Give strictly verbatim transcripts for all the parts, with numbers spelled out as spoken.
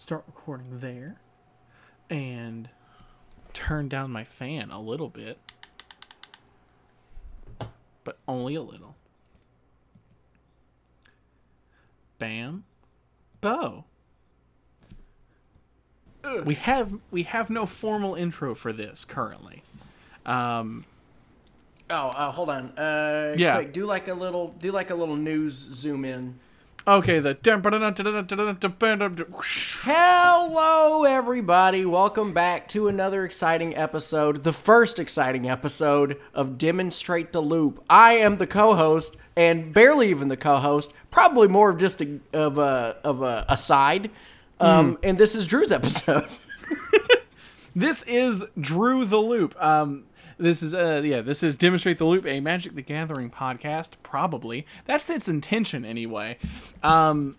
start recording there and turn down my fan a little bit, but only a little. Bam. Bo. Ugh. We have we have no formal intro for this currently. Um Oh, uh, hold on. Uh, yeah. Quick, do like a little do like a little news zoom in. Okay, the hello everybody. Welcome back to another exciting episode, the first exciting episode of Demonstrate the Loop. I am the co-host, and barely even the co-host, probably more of just a, of a of a aside. Um, mm. And this is Drew's episode. This is Drew the Loop. Um, this is uh, yeah, this is Demonstrate the Loop, a Magic the Gathering podcast. Probably that's its intention anyway. Um,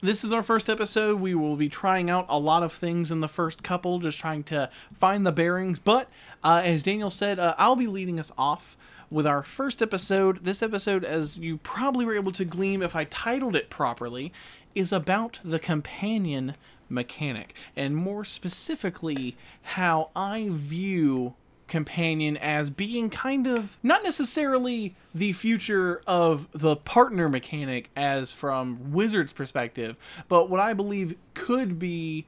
this is our first episode. We will be trying out a lot of things in the first couple, just trying to find the bearings. But uh, as Daniel said, uh, I'll be leading us off with our first episode. This episode, as you probably were able to glean if I titled it properly, is about the companion mechanic, and more specifically, how I view companion as being kind of not necessarily the future of the partner mechanic as from Wizards' perspective, but what I believe could be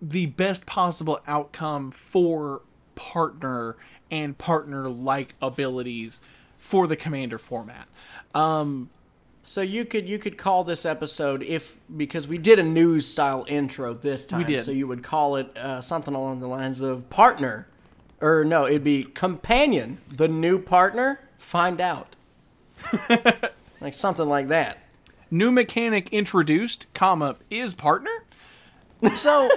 the best possible outcome for partner and partner-like abilities for the Commander format. Um, so you could you could call this episode, if because we did a news-style intro this time, we did. So you would call it uh, something along the lines of partner. Or no, it'd be companion, the new partner, find out. Like something like that. New mechanic introduced, comma, is partner? So...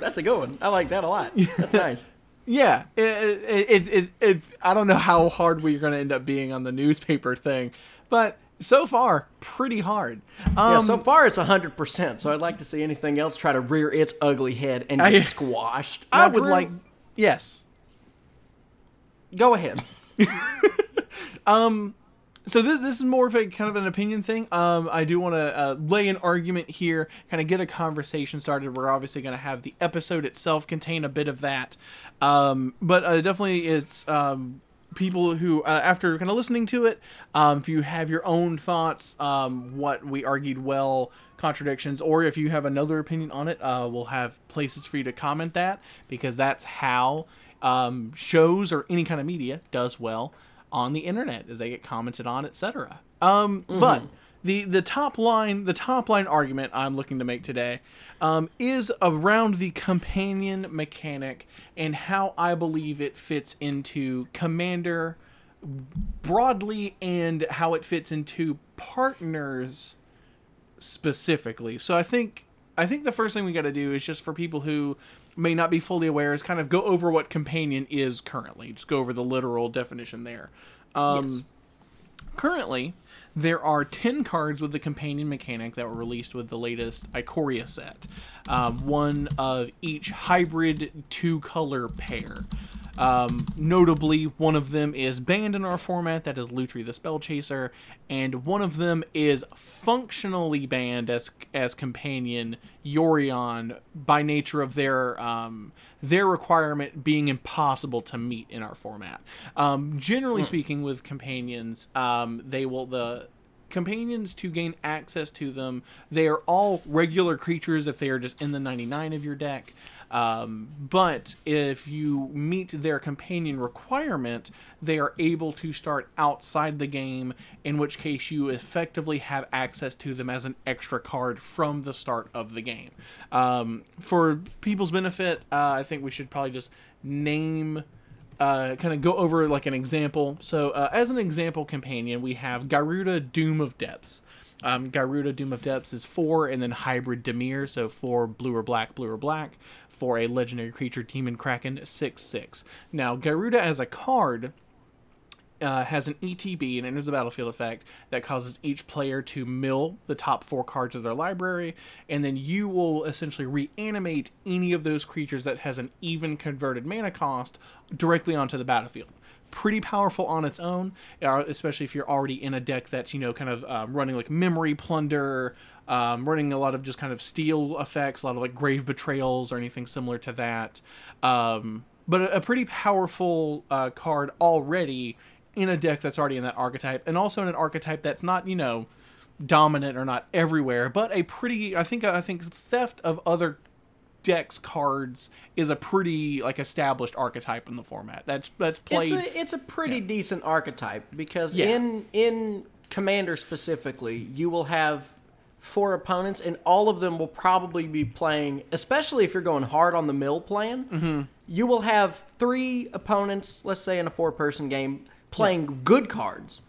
That's a good one. I like that a lot. That's nice. Yeah. It, it, it, it, I don't know how hard we're going to end up being on the newspaper thing, but so far, pretty hard. Um, yeah, so far it's one hundred percent, so I'd like to see anything else try to rear its ugly head and get I, squashed. Now, I would Drew, like... Yes. Go ahead. um... So this this is more of a kind of an opinion thing. Um, I do want to uh, lay an argument here, kind of get a conversation started. We're obviously going to have the episode itself contain a bit of that. Um, but uh, definitely it's um, people who, uh, after kind of listening to it, um, if you have your own thoughts, um, what we argued well, contradictions, or if you have another opinion on it, uh, we'll have places for you to comment that, because that's how um, shows or any kind of media does well on the internet, as they get commented on, et cetera. Um, mm-hmm. But the the top line, the top line argument I'm looking to make today um, is around the companion mechanic and how I believe it fits into Commander broadly and how it fits into partners specifically. So I think I think the first thing we got to do is just for people who may not be fully aware is kind of go over what companion is currently. Just go over the literal definition there. Um, yes. Currently, there are ten cards with the companion mechanic that were released with the latest Ikoria set. Um, one of each hybrid two-color pair. Um, notably, one of them is banned in our format, that is Lutri, the Spellchaser, and one of them is functionally banned as as companion, Yorion, by nature of their um, their requirement being impossible to meet in our format. Um, generally speaking, with companions, um, they will the companions to gain access to them. They are all regular creatures if they are just in the ninety-nine of your deck. Um, but if you meet their companion requirement, they are able to start outside the game, in which case you effectively have access to them as an extra card from the start of the game. Um, for people's benefit, uh, I think we should probably just name, uh, kind of go over like an example. So uh, as an example companion, we have Gyruda, Doom of Depths. Um, Gyruda, Doom of Depths is four, and then hybrid Demir, so four blue or black, blue or black, for a legendary creature, Demon Kraken, six six. Now, Gyruda as a card uh, has an E T B and enters the battlefield effect that causes each player to mill the top four cards of their library, and then you will essentially reanimate any of those creatures that has an even converted mana cost directly onto the battlefield. Pretty powerful on its own, especially if you're already in a deck that's, you know, kind of um, running like Memory Plunder, um, running a lot of just kind of steal effects, a lot of like Grave Betrayals or anything similar to that. Um, but a, a pretty powerful uh, card already in a deck that's already in that archetype, and also in an archetype that's not, you know, dominant or not everywhere, but a pretty, I think, I think theft of other decks cards is a pretty like established archetype in the format. That's that's played. It's a, it's a pretty yeah. decent archetype because yeah. in in Commander specifically, you will have four opponents, and all of them will probably be playing. Especially if you're going hard on the mill plan, mm-hmm. you will have three opponents. Let's say in a four-person game, playing yeah. good cards,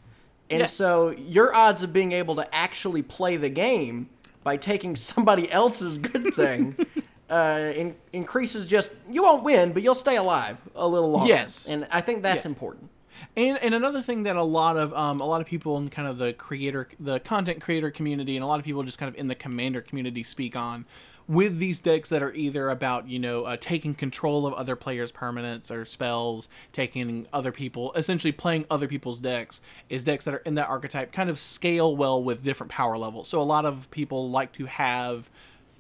and yes. so your odds of being able to actually play the game by taking somebody else's good thing. Uh, in, increases just, you won't win, but you'll stay alive a little longer. Yes. And I think that's yeah. important. And and another thing that a lot of um, a lot of people in kind of the creator, the content creator community, and a lot of people just kind of in the Commander community speak on with these decks that are either about, you know, uh, taking control of other players' permanents or spells, taking other people, essentially playing other people's decks, is decks that are in that archetype kind of scale well with different power levels. So a lot of people like to have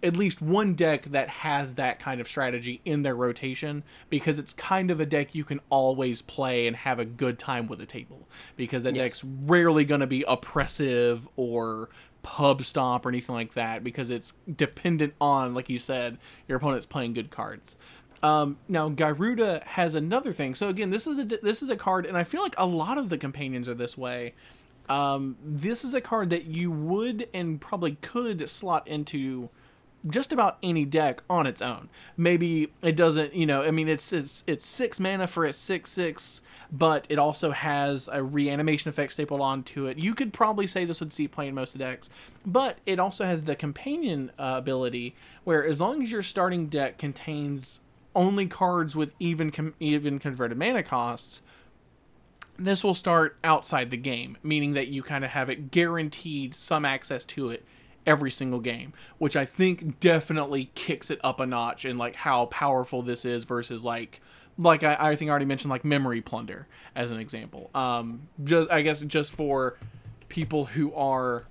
at least one deck that has that kind of strategy in their rotation, because it's kind of a deck you can always play and have a good time with a table, because that yes. deck's rarely going to be oppressive or pub stomp or anything like that, because it's dependent on, like you said, your opponent's playing good cards. Um, now Gyruda has another thing. So again, this is a, this is a card, and I feel like a lot of the companions are this way. Um, this is a card that you would and probably could slot into just about any deck on its own. Maybe it doesn't, you know, I mean, it's it's it's six mana for a six six, but it also has a reanimation effect stapled onto it. You could probably say this would see play in most decks, but it also has the companion uh, ability where, as long as your starting deck contains only cards with even com- even converted mana costs, this will start outside the game, meaning that you kind of have it guaranteed some access to it every single game, which I think definitely kicks it up a notch in like how powerful this is versus like like I, I think I already mentioned like Memory Plunder as an example. Um, just I guess just for people who are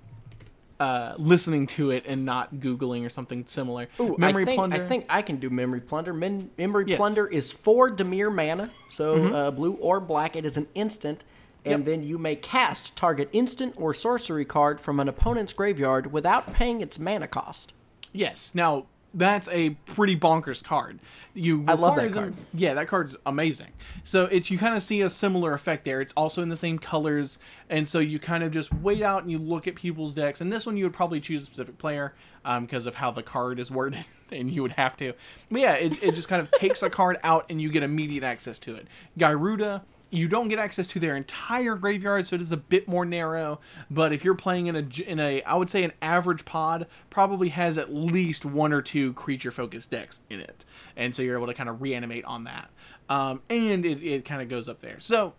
uh, listening to it and not Googling or something similar. Ooh, Memory I think, Plunder. I think I can do Memory Plunder. Men, Memory yes. Plunder is four Dimir mana, so mm-hmm. uh, blue or black. It is an instant. And yep. then you may cast target instant or sorcery card from an opponent's graveyard without paying its mana cost. Yes. Now, that's a pretty bonkers card. You I love that them, card. Yeah, that card's amazing. So it's you kind of see a similar effect there. It's also in the same colors. And so you kind of just wait out and you look at people's decks. And this one you would probably choose a specific player because um, of how the card is worded. And you would have to. But yeah, it, it just kind of takes a card out and you get immediate access to it. Gyruda. You don't get access to their entire graveyard, so it is a bit more narrow. But if you're playing in a, in a, I would say an average pod probably has at least one or two creature-focused decks in it. And so you're able to kind of reanimate on that. Um, and it, it kind of goes up there. So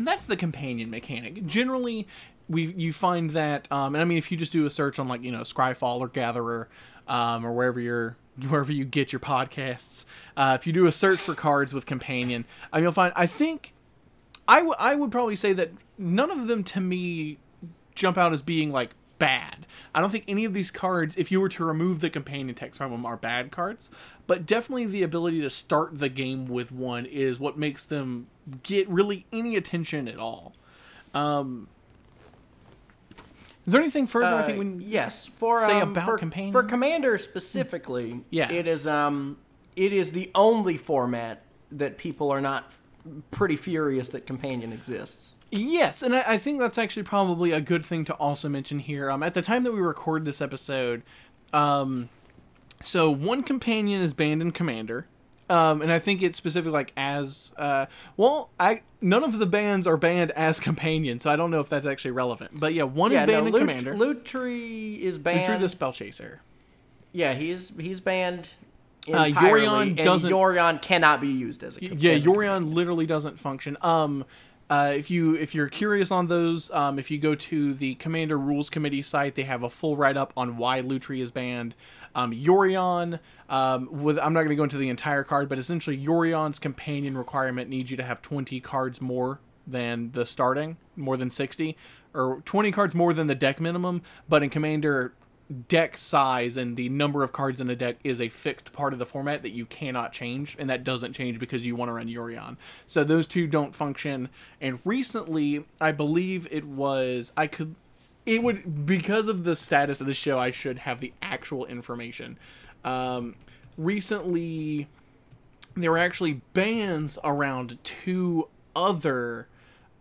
that's the companion mechanic. Generally, we you find that, um, and I mean, if you just do a search on like, you know, Scryfall or Gatherer um, or wherever you're, wherever you get your podcasts, uh, if you do a search for cards with companion, um, you'll find, I think, I, w- I would probably say that none of them, to me, jump out as being, like, bad. I don't think any of these cards, if you were to remove the companion text from them, are bad cards. But definitely the ability to start the game with one is what makes them get really any attention at all. Um, is there anything further uh, I think we can yes. for, say um, about for, companion? For Commander specifically, yeah. it is um it is the only format that people are not pretty furious that companion exists. Yes, and I, I think that's actually probably a good thing to also mention here. Um, at the time that we record this episode, um, so one companion is banned in Commander, um, and I think it's specifically like as uh, well. I none of the bans are banned as companion, so I don't know if that's actually relevant. But yeah, one yeah, is banned no, in Lut- Commander. Lutri is banned. Lutri the Spellchaser. Yeah, he's he's banned. Uh, Yorion doesn't. Yorion cannot be used as a companion. Yeah, Yorion literally doesn't function. Um, Uh, if you if you're curious on those, um, if you go to the Commander Rules Committee site, they have a full write-up on why Lutri is banned. Um, Yorion, um, with I'm not going to go into the entire card, but essentially Yorion's companion requirement needs you to have twenty cards more than the starting, more than sixty, or twenty cards more than the deck minimum. But in Commander, deck size and the number of cards in a deck is a fixed part of the format that you cannot change, and that doesn't change because you want to run Yorion. So those two don't function. And recently, I believe it was I could it would because of the status of the show, I should have the actual information. Um, recently, there were actually bans around two other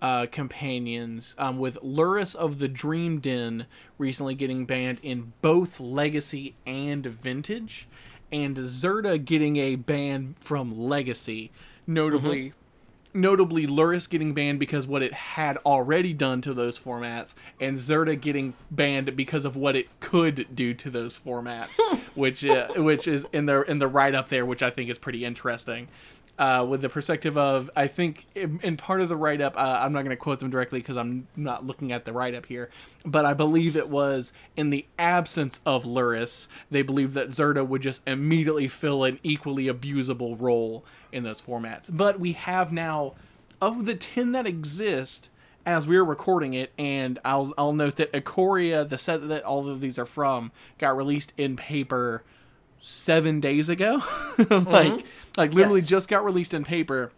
Uh, companions, um, with Lurrus of the Dream Den recently getting banned in both Legacy and Vintage, and Zirda getting a ban from Legacy. Notably, mm-hmm. notably Lurrus getting banned because what it had already done to those formats, and Zirda getting banned because of what it could do to those formats, which uh, which is in the in the write up there, which I think is pretty interesting. Uh, with the perspective of, I think, in part of the write-up, uh, I'm not going to quote them directly because I'm not looking at the write-up here, but I believe it was, in the absence of Lurrus, they believed that Zirda would just immediately fill an equally abusable role in those formats. But we have now, of the ten that exist, as we're recording it, and I'll I'll note that Ikoria, the set that all of these are from, got released in paper seven days ago. like mm-hmm. like literally yes. just got released in paper.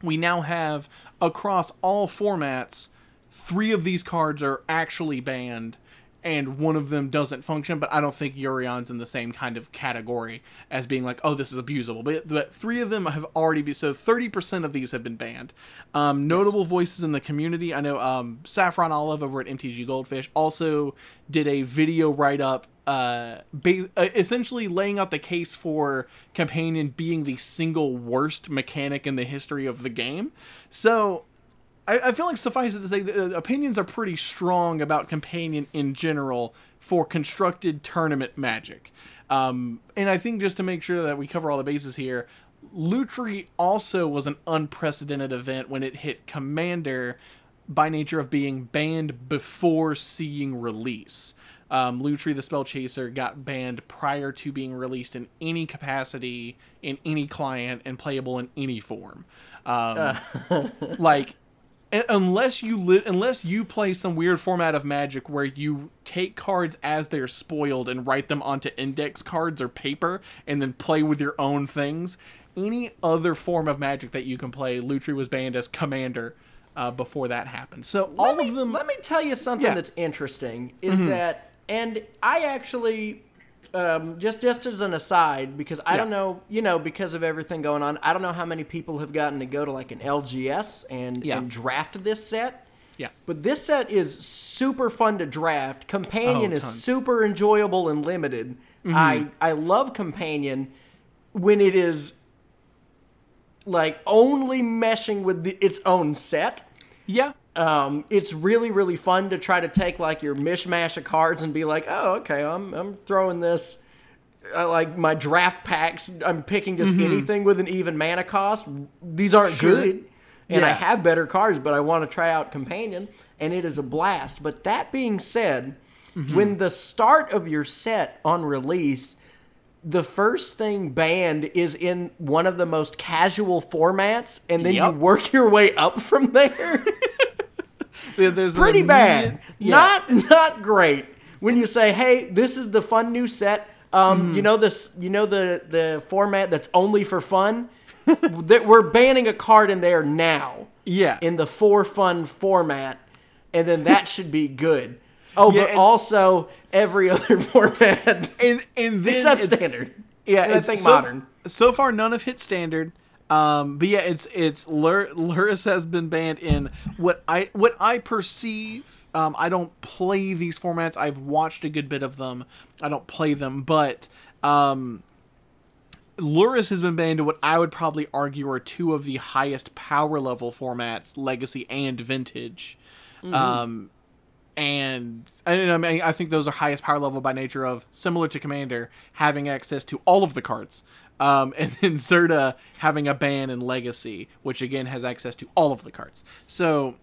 We now have, across all formats, three of these cards are actually banned and one of them doesn't function, but I don't think Yorion's in the same kind of category as being like, oh, this is abusable. But, but three of them have already been, so thirty percent of these have been banned. Um, notable yes. voices in the community, I know um, Saffron Olive over at M T G Goldfish also did a video write-up Uh, ba- essentially laying out the case for Companion being the single worst mechanic in the history of the game. So I, I feel like, suffice it to say, the opinions are pretty strong about Companion in general for constructed tournament Magic. Um, and I think, just to make sure that we cover all the bases here, Lutri also was an unprecedented event when it hit Commander by nature of being banned before seeing release. Um, Lutri, the Spellchaser, got banned prior to being released in any capacity, in any client, and playable in any form. Um, uh. like, unless you li- unless you play some weird format of Magic where you take cards as they're spoiled and write them onto index cards or paper, and then play with your own things, any other form of Magic that you can play, Lutri was banned as Commander uh, before that happened. So all let me, of them. Let me tell you something yeah. that's interesting is mm-hmm. that. And I actually, um, just just as an aside, because I yeah. don't know, you know, because of everything going on, I don't know how many people have gotten to go to like an L G S and, yeah. and draft this set. Yeah. But this set is super fun to draft. Companion oh, is super enjoyable and limited. Mm-hmm. I, I love Companion when it is like only meshing with the, its own set. Yeah. Um, it's really, really fun to try to take like your mishmash of cards and be like, oh, okay, I'm I'm throwing this, uh, like my draft packs, I'm picking just mm-hmm. anything with an even mana cost. These aren't sure. good, and yeah. I have better cards, but I want to try out Companion, and it is a blast. But that being said, mm-hmm. when the start of your set on release, the first thing banned is in one of the most casual formats, and then yep. you work your way up from there. There's pretty bad. Yeah. Not not great. When you say, "Hey, this is the fun new set," um, mm. you know this, you know the the format that's only for fun. That we're banning a card in there now. Yeah, in the for fun format, and then that should be good. Oh, yeah, but and, also every other format, and and then except it's, standard. Yeah, and it's I think so, modern. So far, none have hit standard. Um, but yeah, it's, it's, Lur- Lurrus has been banned in what I, what I perceive, um, I don't play these formats. I've watched a good bit of them. I don't play them, but, um, Lurrus has been banned to what I would probably argue are two of the highest power level formats, Legacy and Vintage. Mm-hmm. Um, And, and I mean, I think those are highest power level by nature of, similar to Commander, having access to all of the cards. Um, and then Zirda having a ban in Legacy, which again has access to all of the cards. So,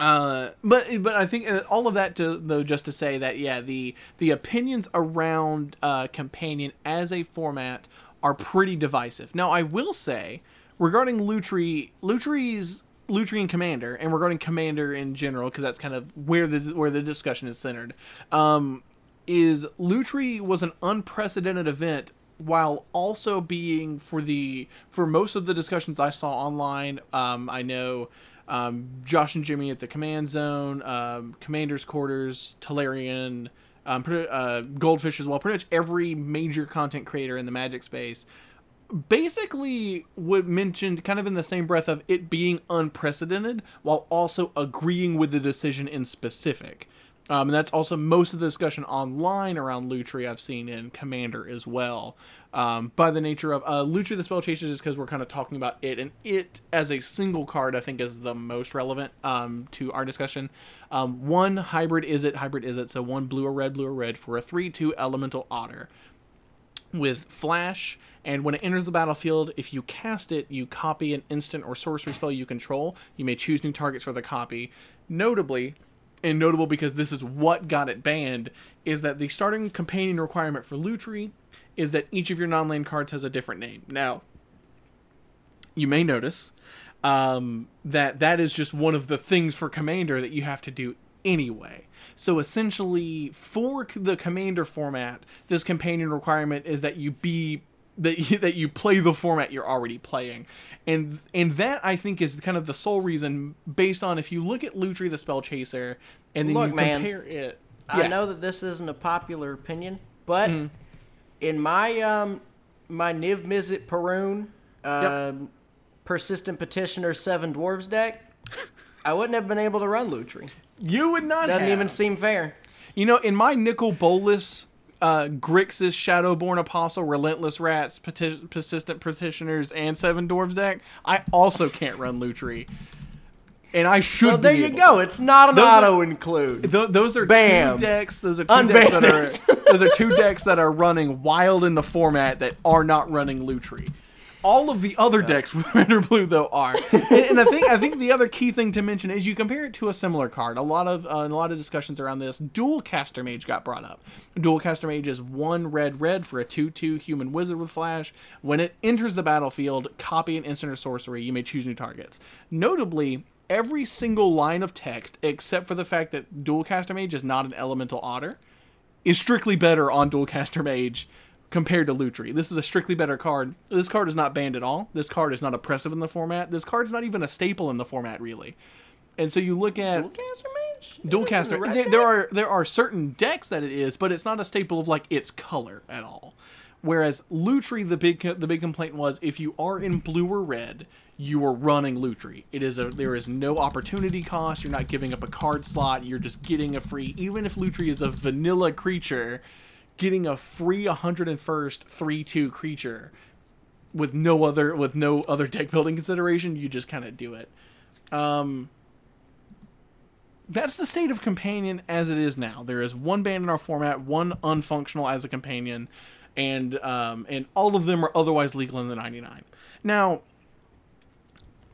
uh, but but I think all of that, to, though, just to say that, yeah, the, the opinions around uh, Companion as a format are pretty divisive. Now, I will say, regarding Lutri, Lutri's... Lutri and Commander, and regarding Commander in general, because that's kind of where the where the discussion is centered, um, is Lutri was an unprecedented event, while also being, for the for most of the discussions I saw online, um, I know um, Josh and Jimmy at the Command Zone, um, Commander's Quarters, Talarian, um, uh, Goldfish as well, pretty much every major content creator in the Magic space basically would mentioned kind of in the same breath of it being unprecedented, while also agreeing with the decision in specific. Um, and that's also most of the discussion online around Lutri I've seen in Commander as well. Um, by the nature of uh, Lutri the Spellchaser, just because we're kind of talking about it, and it as a single card I think is the most relevant um, to our discussion. Um, one hybrid is it, hybrid is it, so one blue or red, blue or red for a three two elemental otter with flash, and when it enters the battlefield, if you cast it, you copy an instant or sorcery spell you control. You may choose new targets for the copy. Notably, and notable because this is what got it banned, is that the starting companion requirement for Lutri is that each of your non-land cards has a different name. Now, you may notice um, that that is just one of the things for Commander that you have to do anyway. So essentially, for the Commander format, this companion requirement is that you be that you, that you play the format you're already playing, and and that I think is kind of the sole reason. Based on if you look at Lutri the Spellchaser, and then look, you compare man, it. Yeah. I know that this isn't a popular opinion, but mm-hmm. in my um my Niv Mizzet Perun uh, yep. Persistent Petitioner Seven Dwarves deck, I wouldn't have been able to run Lutri. You would not Doesn't have. Even seem fair. You know, in my Nicol Bolas, uh, Grixis, Shadowborn Apostle, Relentless Rats, Peti- Persistent Petitioners, and Seven Dwarves deck, I also can't run Lutri. And I should So there be you able go. To. It's not an auto-include. Th- those are Bam. two decks. Those are two decks that are, those are two decks that are running wild in the format that are not running Lutri. All of the other decks with red or blue, though, are. And, and I think I think the other key thing to mention is you compare it to a similar card. A lot of uh, a lot of discussions around this. Dualcaster Mage got brought up. Dualcaster Mage is one red red for a two two human wizard with flash. When it enters the battlefield, copy an instant or sorcery. You may choose new targets. Notably, every single line of text, except for the fact that Dualcaster Mage is not an elemental otter, is strictly better on Dualcaster Mage compared to Lutri. This is a strictly better card. This card is not banned at all. This card is not oppressive in the format. This card is not even a staple in the format, really. And so you look at Dualcaster Mage? Dualcaster. Right there, there are there are certain decks that it is, but it's not a staple of like its color at all. Whereas Lutri, the big the big complaint was if you are in blue or red, you are running Lutri. It is a there is no opportunity cost. You're not giving up a card slot. You're just getting a free. Even if Lutri is a vanilla creature, getting a free one hundred first three two creature with no other with no other deck building consideration, you just kind of do it. Um, that's the state of Companion as it is now. There is one ban in our format, one unfunctional as a companion, and um, and all of them are otherwise legal in the ninety-nine. Now,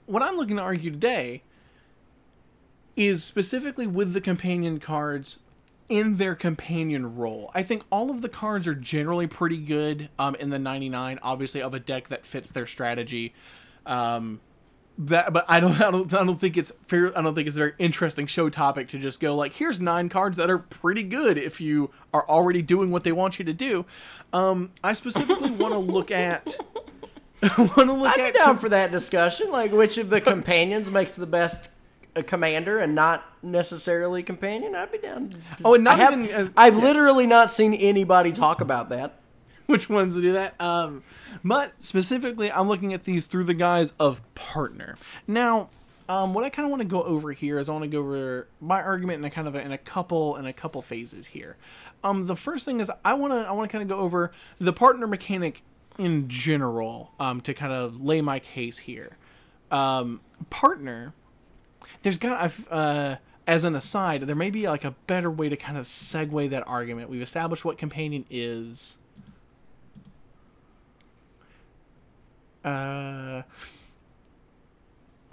what I'm looking to argue today is specifically with the companion cards in their companion role. I think all of the cards are generally pretty good um, in the ninety-nine, obviously, of a deck that fits their strategy. Um, that, but I don't, I don't, I don't think it's fair. I don't think it's a very interesting show topic to just go like, here's nine cards that are pretty good if you are already doing what they want you to do. Um, I specifically want to look at. want to look I'd at be down com- for that discussion. Like, which of the companions makes the best a commander and not necessarily companion? I'd be down. Oh, and not I even... Have, uh, I've yeah. literally not seen anybody talk about that. Which ones do that? Um, but specifically, I'm looking at these through the guise of partner. Now, um, what I kind of want to go over here is I want to go over my argument in a kind of a, in a couple in a couple phases here. Um, the first thing is I want to I want to kind of go over the partner mechanic in general um, to kind of lay my case here. Um, partner. There's got I've, uh, as an aside, there may be like a better way to kind of segue that argument. We've established what companion is. Uh,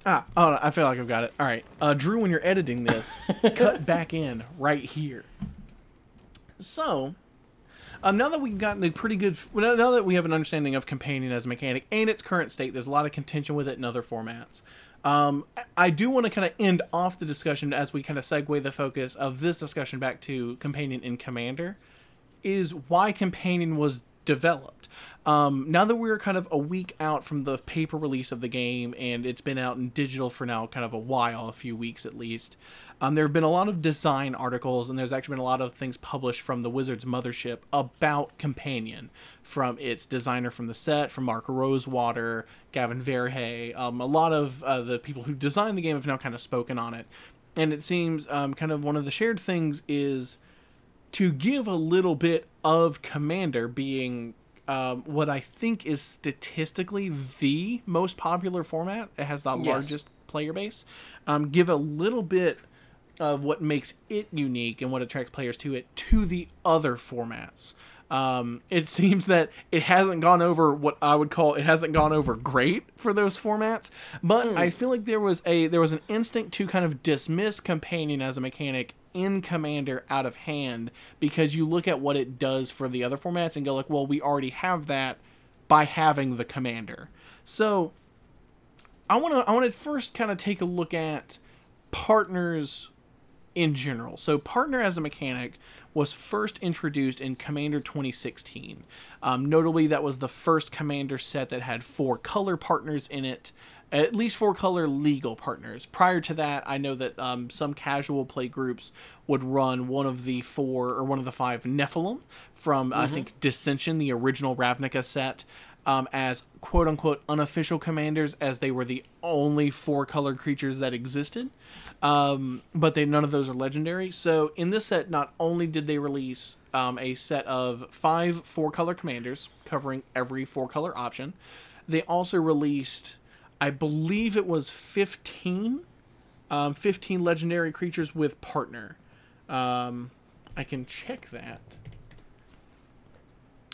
ah, oh, I feel like I've got it. All right. Uh, Drew, when you're editing this, cut back in right here. So, um, now that we've gotten a pretty good, now that we have an understanding of companion as a mechanic and its current state, there's a lot of contention with it in other formats. Um, I do want to kind of end off the discussion as we kind of segue the focus of this discussion back to companion and commander, is why companion was developed. Um, now that we're kind of a week out from the paper release of the game, and it's been out in digital for now kind of a while, a few weeks at least, um, there have been a lot of design articles, and there's actually been a lot of things published from the Wizards Mothership about Companion, from its designer from the set, from Mark Rosewater, Gavin Verhey. Um, a lot of uh, the people who designed the game have now kind of spoken on it, and it seems um, kind of one of the shared things is to give a little bit of Commander being um, what I think is statistically the most popular format. It has the yes. largest player base. Um, give a little bit of what makes it unique and what attracts players to it to the other formats. Um, it seems that it hasn't gone over what I would call, it hasn't gone over great for those formats, but mm. I feel like there was a there was an instinct to kind of dismiss Companion as a mechanic in Commander out of hand, because you look at what it does for the other formats and go like, well, we already have that by having the Commander. So I want to I want to first kind of take a look at partners in general. So partner as a mechanic was first introduced in Commander twenty sixteen. Um, notably, that was the first Commander set that had four color partners in it. At least four color legal partners. Prior to that, I know that um, some casual play groups would run one of the four or one of the five Nephilim from, mm-hmm. I think, Dissension, the original Ravnica set, um, as quote unquote unofficial commanders, as they were the only four color creatures that existed. Um, but they, none of those are legendary. So in this set, not only did they release um, a set of five four color commanders covering every four color option, they also released, I believe it was fifteen, um, fifteen legendary creatures with partner. Um, I can check that.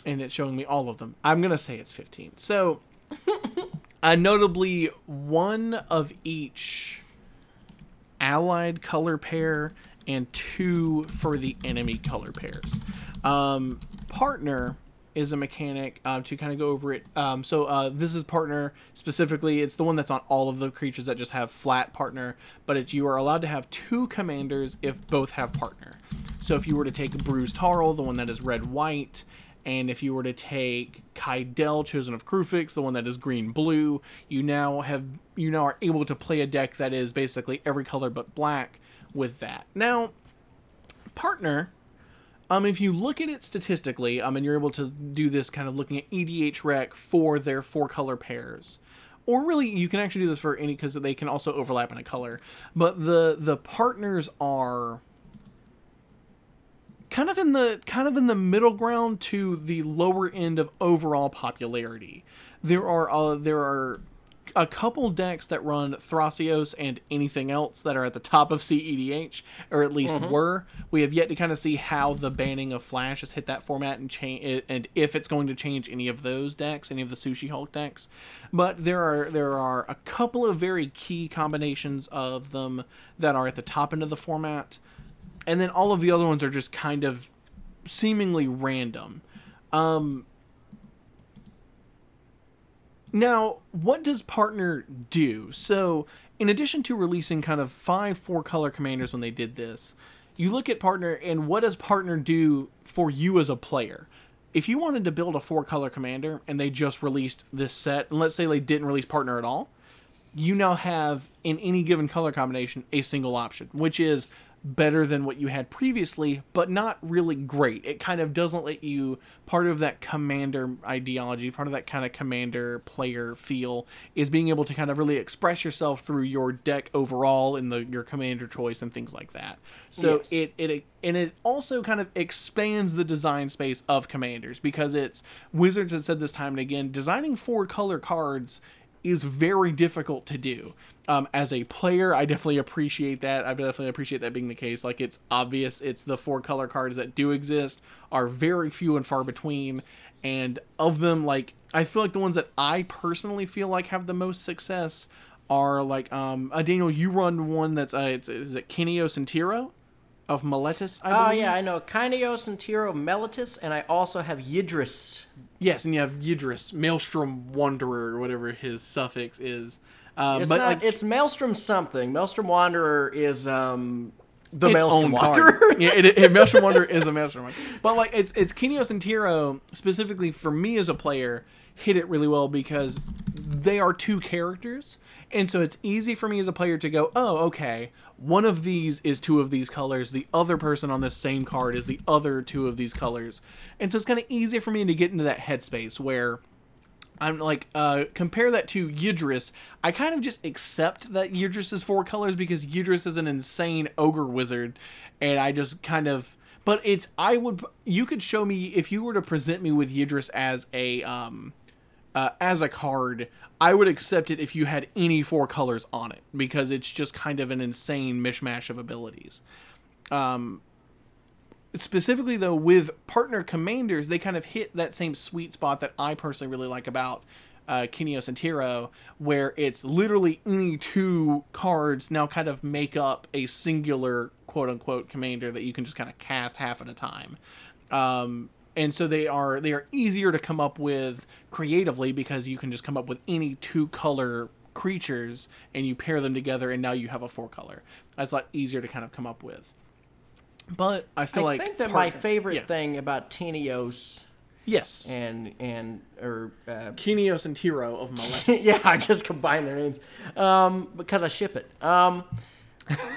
And it's showing me all of them. I'm going to say it's fifteen. So, uh, notably, one of each allied color pair and two for the enemy color pairs. Um, partner is a mechanic uh, to kind of go over it. Um, so uh, this is partner specifically. It's the one that's on all of the creatures that just have flat partner, but it's, you are allowed to have two commanders if both have partner. So if you were to take Bruse Tarl, the one that is red white, and if you were to take Kaidel, Chosen of Krufix, the one that is green blue, you now have you now are able to play a deck that is basically every color but black with that. Now, partner, Um, if you look at it statistically, um, and you're able to do this kind of looking at E D H Rec for their four color pairs, or really you can actually do this for any, because they can also overlap in a color, but the the partners are kind of in the kind of in the middle ground to the lower end of overall popularity. There are uh, there are a couple decks that run Thrasios and anything else that are at the top of C E D H, or at least mm-hmm. were. We have yet to kind of see how the banning of Flash has hit that format and change, and if it's going to change any of those decks, any of the Sushi Hulk decks. But there are there are a couple of very key combinations of them that are at the top end of the format, and then all of the other ones are just kind of seemingly random. Um, Now, what does partner do? So, in addition to releasing kind of five four-color commanders when they did this, you look at partner, and what does partner do for you as a player? If you wanted to build a four-color commander, and they just released this set, and let's say they didn't release partner at all, you now have, in any given color combination, a single option, which is better than what you had previously, but not really great. It kind of doesn't let you, part of that commander ideology, part of that kind of commander player feel is being able to kind of really express yourself through your deck overall and the your commander choice and things like that. So yes. it, it and it also kind of expands the design space of commanders, because it's Wizards had said this time and again, designing four color cards is very difficult to do. Um, as a player, I definitely appreciate that. I definitely appreciate that being the case. Like, it's obvious, it's the four color cards that do exist are very few and far between. And of them, like, I feel like the ones that I personally feel like have the most success are, like, um, uh, Daniel, you run one that's, uh, it's, is it Kineos and Tiro of Miletus, I believe? Oh, yeah, I know. Kineos and Tiro of Miletus, and I also have Yidris. Yes, and you have Yidris, Maelstrom Wanderer, or whatever his suffix is. Uh, it's, but, not, like, it's Maelstrom something. Maelstrom Wanderer is um, the Maelstrom Wanderer. yeah, it, it, Maelstrom Wanderer is a Maelstrom Wanderer. But like it's it's Kineos and Tiro, specifically for me as a player, hit it really well because they are two characters. And so it's easy for me as a player to go, oh, okay, one of these is two of these colors. The other person on this same card is the other two of these colors. And so it's kind of easy for me to get into that headspace where I'm like, uh, compare that to Yidris. I kind of just accept that Yidris is four colors because Yidris is an insane ogre wizard. And I just kind of, but it's, I would, you could show me, if you were to present me with Yidris as a, um, uh, as a card, I would accept it if you had any four colors on it because it's just kind of an insane mishmash of abilities. Um, Specifically, though, with partner commanders, they kind of hit that same sweet spot that I personally really like about uh, Kineos and Tiro, where it's literally any two cards now kind of make up a singular quote-unquote commander that you can just kind of cast half at a time. Um, and so they are they are easier to come up with creatively because you can just come up with any two-color creatures and you pair them together and now you have a four-color. That's a lot easier to kind of come up with. But I feel I like I think that partner. My favorite yeah. thing about Kineos, yes, and and or uh, Kineos and Tiro of Miletus. yeah, I just combine their names um, because I ship it. Um,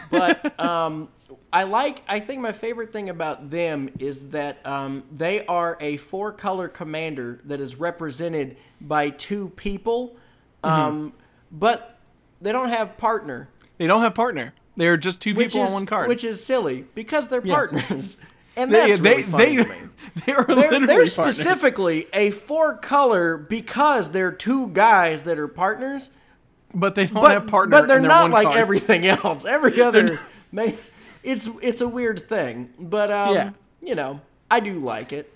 but um, I like. I think my favorite thing about them is that um, they are a four-color commander that is represented by two people, um, mm-hmm. but they don't have partner. They don't have partner. They're just two which people is, on one card. Which is silly, because they're yeah. partners. And that's they, really funny to me. They are they're, literally They're specifically partners. A four-color because they're two guys that are partners. But they don't but, have partner But they're in their not one like card. Everything else. Every other... may, it's it's a weird thing. But, um, yeah. you know, I do like it.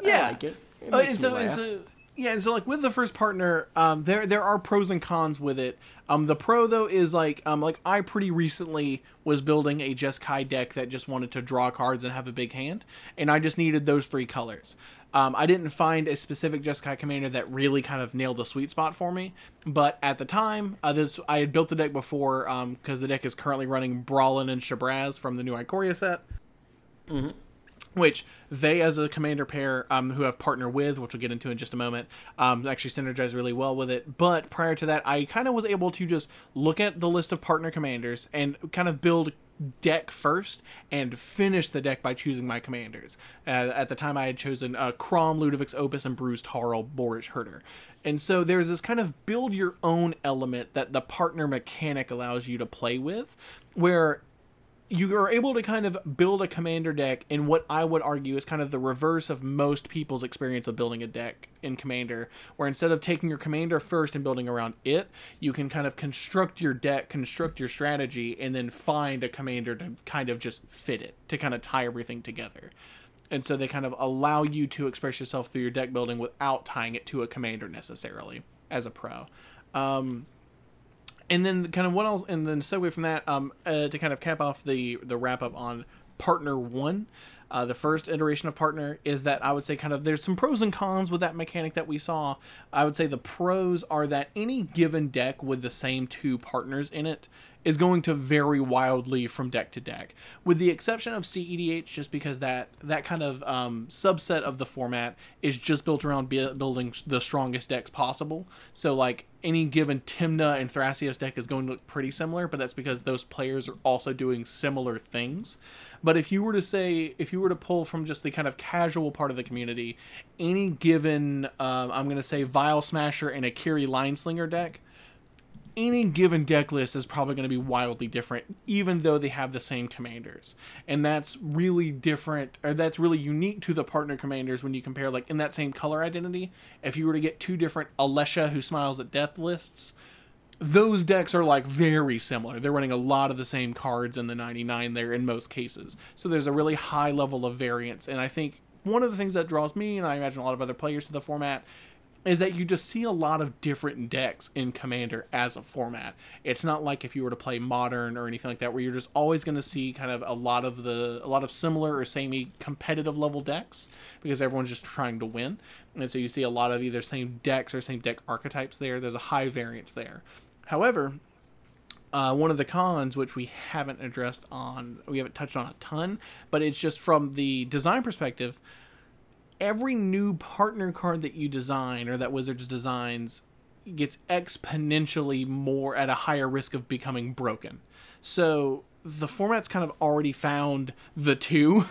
Yeah. I like it. It makes uh, and so, me laugh. And so, yeah, and so, like, with the first partner, um, there there are pros and cons with it. Um, the pro, though, is, like, um, like I pretty recently was building a Jeskai deck that just wanted to draw cards and have a big hand, and I just needed those three colors. Um, I didn't find a specific Jeskai commander that really kind of nailed the sweet spot for me, but at the time, uh, this I had built the deck before, because um, the deck is currently running Brawlin and Shabraz from the new Ikoria set. Mm-hmm. Which they, as a commander pair, um, who have partner with, which we'll get into in just a moment, um, actually synergize really well with it. But prior to that, I kind of was able to just look at the list of partner commanders and kind of build deck first and finish the deck by choosing my commanders. Uh, at the time, I had chosen uh, Kraum, Ludevic's Opus, and Bruse Tarl, Boorish Herder. And so there's this kind of build your own element that the partner mechanic allows you to play with, where you are able to kind of build a commander deck in what I would argue is kind of the reverse of most people's experience of building a deck in Commander, where instead of taking your commander first and building around it, you can kind of construct your deck, construct your strategy, and then find a commander to kind of just fit it, to kind of tie everything together. And so they kind of allow you to express yourself through your deck building without tying it to a commander necessarily as a pro. Um... And then kind of what else, and then segue from that um, uh, to kind of cap off the, the wrap-up on Partner one, uh, the first iteration of Partner, is that I would say kind of there's some pros and cons with that mechanic that we saw. I would say the pros are that any given deck with the same two partners in it is going to vary wildly from deck to deck, with the exception of C E D H, just because that, that kind of um, subset of the format is just built around be- building the strongest decks possible. So, like, any given Timna and Thrasios deck is going to look pretty similar, but that's because those players are also doing similar things. But if you were to say, if you were to pull from just the kind of casual part of the community, any given, um, I'm going to say, Vile Smasher and a Kiri Lineslinger deck any given deck list is probably going to be wildly different, even though they have the same commanders. And that's really different, or that's really unique to the partner commanders when you compare, like, in that same color identity. If you were to get two different Alesha Who Smiles at Death lists, those decks are, like, very similar. They're running a lot of the same cards in the ninety-nine there in most cases. So there's a really high level of variance. And I think one of the things that draws me, and I imagine a lot of other players to the format, is that you just see a lot of different decks in Commander as a format. It's not like if you were to play Modern or anything like that, where you're just always going to see kind of a lot of the a lot of similar or samey competitive level decks, because everyone's just trying to win. And so you see a lot of either same decks or same deck archetypes there. There's a high variance there. However, uh, one of the cons, which we haven't addressed on, we haven't touched on a ton, but it's just from the design perspective, every new partner card that you design or that Wizards designs gets exponentially more at a higher risk of becoming broken. So the format's kind of already found the two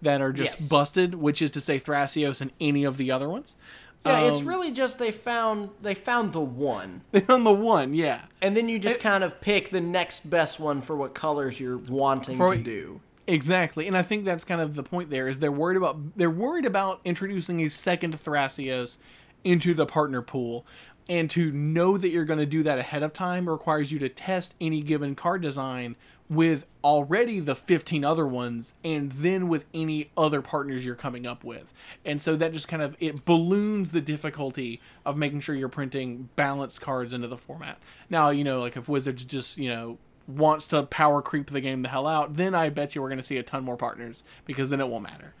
that are just yes. busted, which is to say Thrasios and any of the other ones. Yeah, it's really just they found they found the one. They found the one, yeah. And then you just it, kind of pick the next best one for what colors you're wanting for, to do. Exactly. And I think that's kind of the point there, is they're worried about they're worried about introducing a second Thrasios into the partner pool. And to know that you're going to do that ahead of time requires you to test any given card design with already the fifteen other ones, and then with any other partners you're coming up with. And so that just kind of, it balloons the difficulty of making sure you're printing balanced cards into the format. Now, you know, like if Wizards just, you know, wants to power creep the game the hell out, then I bet you we're going to see a ton more partners, because then it won't matter.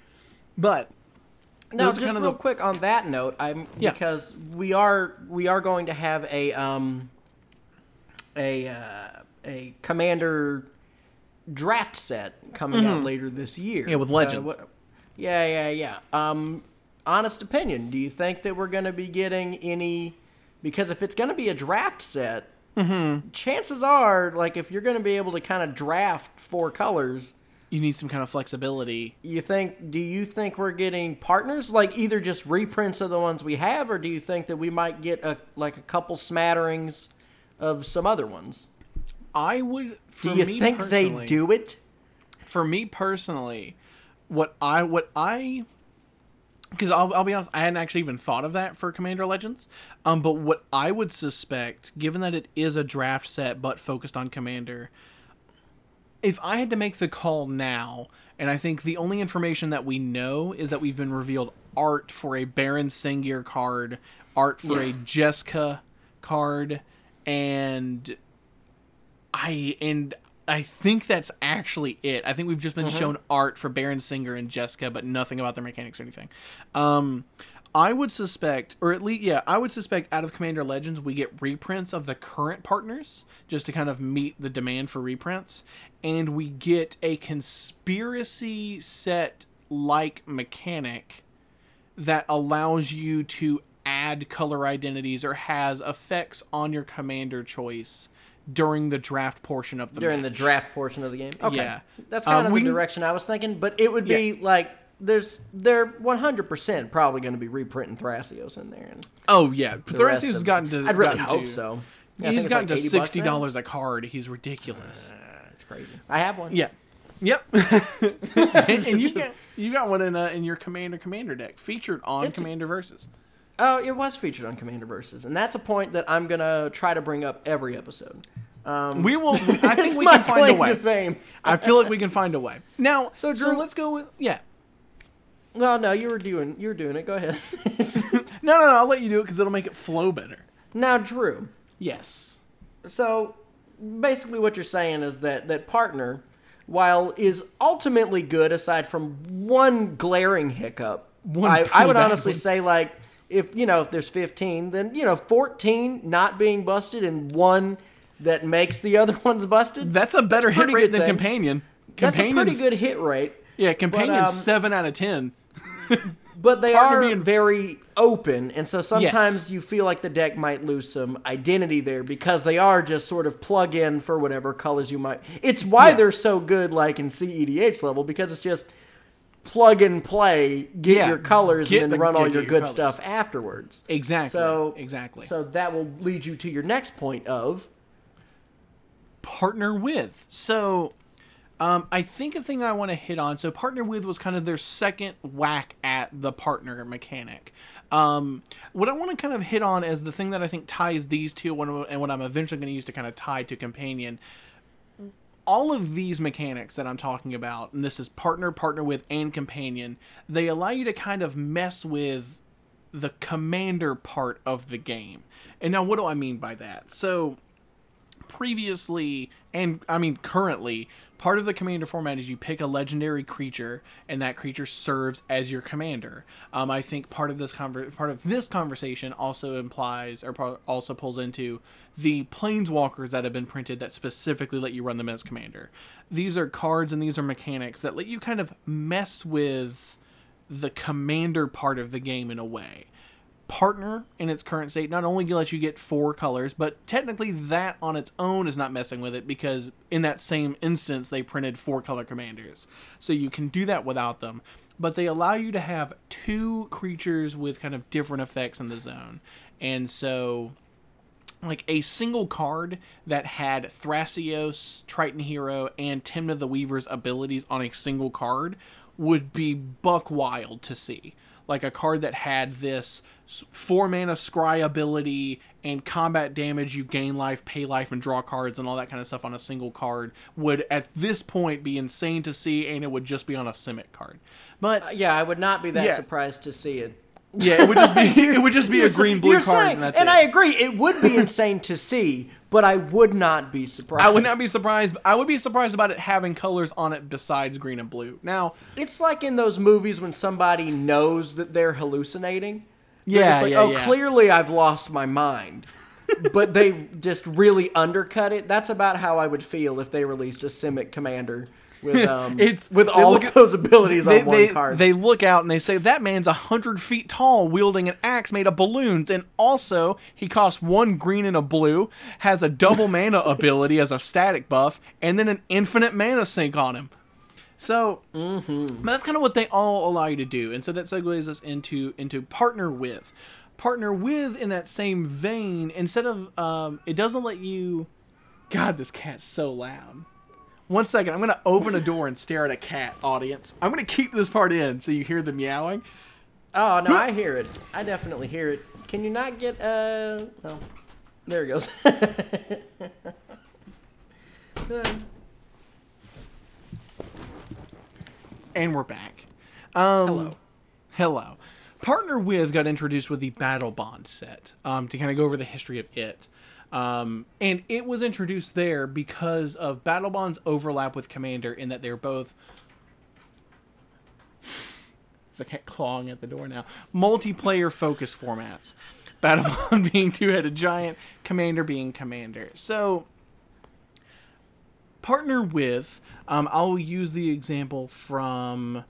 But now, just kind of real the... quick on that note, I'm yeah. because we are we are going to have a um a uh, a Commander draft set coming mm-hmm. out later this year. Yeah, with Legends. Uh, yeah, yeah, yeah. Um, honest opinion, do you think that we're going to be getting any? Because if it's going to be a draft set, mm-hmm. chances are, like, if you're going to be able to kind of draft four colors, you need some kind of flexibility. You think? Do you think we're getting partners, like either just reprints of the ones we have, or do you think that we might get a like a couple smatterings of some other ones? I would. For do you me think they do it? For me personally, what I what I because I'll I'll be honest, I hadn't actually even thought of that for Commander Legends. Um, but what I would suspect, given that it is a draft set but focused on Commander. If I had to make the call now, and I think the only information that we know is that we've been revealed art for a Baron Sengir card, art for yes. a Jessica card, and I and I think that's actually it. I think we've just been mm-hmm. shown art for Baron Sengir and Jessica, but nothing about their mechanics or anything. Um, I would suspect, or at least, yeah, I would suspect out of Commander Legends, we get reprints of the current partners just to kind of meet the demand for reprints. And we get a conspiracy set-like mechanic that allows you to add color identities or has effects on your commander choice during the draft portion of the During match. the draft portion of the game? Okay. Yeah. That's kind um, of we, the direction I was thinking, but it would be yeah. like... There's, they're one hundred percent probably going to be reprinting Thrasios in there. And oh, yeah. Thrasios has gotten to... I'd really hope to, so. Yeah, he's gotten like to sixty dollars a card. He's ridiculous. Uh, it's crazy. I have one. Yeah. Yep. and and you, got, you got one in uh, in your Commander Commander deck, featured on it's Commander a, Versus. Oh, it was featured on Commander Versus. And that's a point that I'm going to try to bring up every episode. Um, we will. I think we can find a way. To fame. I feel like we can find a way. Now, so, Drew, so let's go with... Yeah. Well, no, you were doing you were doing it. Go ahead. no, no, no. I'll let you do it because it'll make it flow better. Now, Drew. Yes. So, basically what you're saying is that, that partner, while is ultimately good, aside from one glaring hiccup, one I, I would honestly one. say, like, if, you know, if there's fifteen, then, you know, fourteen not being busted and one that makes the other ones busted. That's a better that's hit rate than thing. Companion. That's a pretty good hit rate. Yeah, Companion's um, seven out of ten. But they are being... very open, and so sometimes yes. you feel like the deck might lose some identity there because they are just sort of plug in for whatever colors you might... It's why yeah. they're so good, like, in C E D H level, because it's just plug and play, get yeah, your colors, get and then the, run all your, your good colors. stuff afterwards. Exactly. So, exactly. So that will lead you to your next point of partner with. So um, I think a thing I want to hit on, so partner with was kind of their second whack at the partner mechanic. Um, what I want to kind of hit on as the thing that I think ties these two and what I'm eventually going to use to kind of tie to Companion, all of these mechanics that I'm talking about, and this is partner, partner with, and companion, they allow you to kind of mess with the commander part of the game. And now what do I mean by that? So previously, and I mean currently, part of the commander format is you pick a legendary creature and that creature serves as your commander. Um, I think part of this conver- part of this conversation also implies or par- also pulls into the planeswalkers that have been printed that specifically let you run them as commander. These are cards and these are mechanics that let you kind of mess with the commander part of the game in a way. Partner in its current state not only lets you get four colors, but technically that on its own is not messing with it, because in that same instance they printed four color commanders, so you can do that without them. But they allow you to have two creatures with kind of different effects in the zone. And so like a single card that had Thrasios, Triton Hero, and Timna the Weaver's abilities on a single card would be buck wild to see. Like a card that had this four mana scry ability and combat damage, you gain life, pay life, and draw cards and all that kind of stuff on a single card would at this point be insane to see, and it would just be on a Simic card. But uh, yeah, I would not be that yeah. surprised to see it. Yeah, it would just be it would just be a green blue card, saying, and that's and it. And I agree, it would be insane to see, but I would not be surprised. I would not be surprised. I would be surprised about it having colors on it besides green and blue. Now, it's like in those movies when somebody knows that they're hallucinating. They're yeah, like, yeah, oh, yeah. Clearly I've lost my mind. But they just really undercut it. That's about how I would feel if they released a Simic Commander with um, it's, with all of those abilities they, on one they, card. They look out and they say, that man's one hundred feet tall, wielding an axe made of balloons, and also he costs one green and a blue, has a double mana ability as a static buff, and then an infinite mana sink on him. So mm-hmm. that's kind of what they all allow you to do, and so that segues us into into partner with. Partner with, in that same vein, instead of, um, it doesn't let you... God, this cat's so loud. One second, I'm going to open a door and stare at a cat, audience. I'm going to keep this part in so you hear the meowing. Oh, no, I hear it. I definitely hear it. Can you not get, uh... well, there it goes. And we're back. Um, hello. Hello. Partner with got introduced with the Battlebond set, um, to kind of go over the history of it. Um, and it was introduced there because of Battlebond's overlap with Commander, in that they're both... I kept clawing at the door now. Multiplayer-focused formats. Battlebond being two-headed giant, Commander being Commander. So... partner with... Um, I'll use the example from...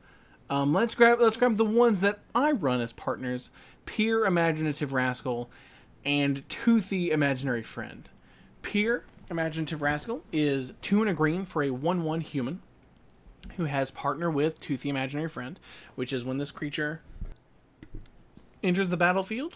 Um, let's grab let's grab the ones that I run as partners. Pir, Imaginative Rascal, and Toothy, Imaginary Friend. Pir, Imaginative Rascal, is two and a green for a one one human who has partner with Toothy, Imaginary Friend, which is when this creature enters the battlefield,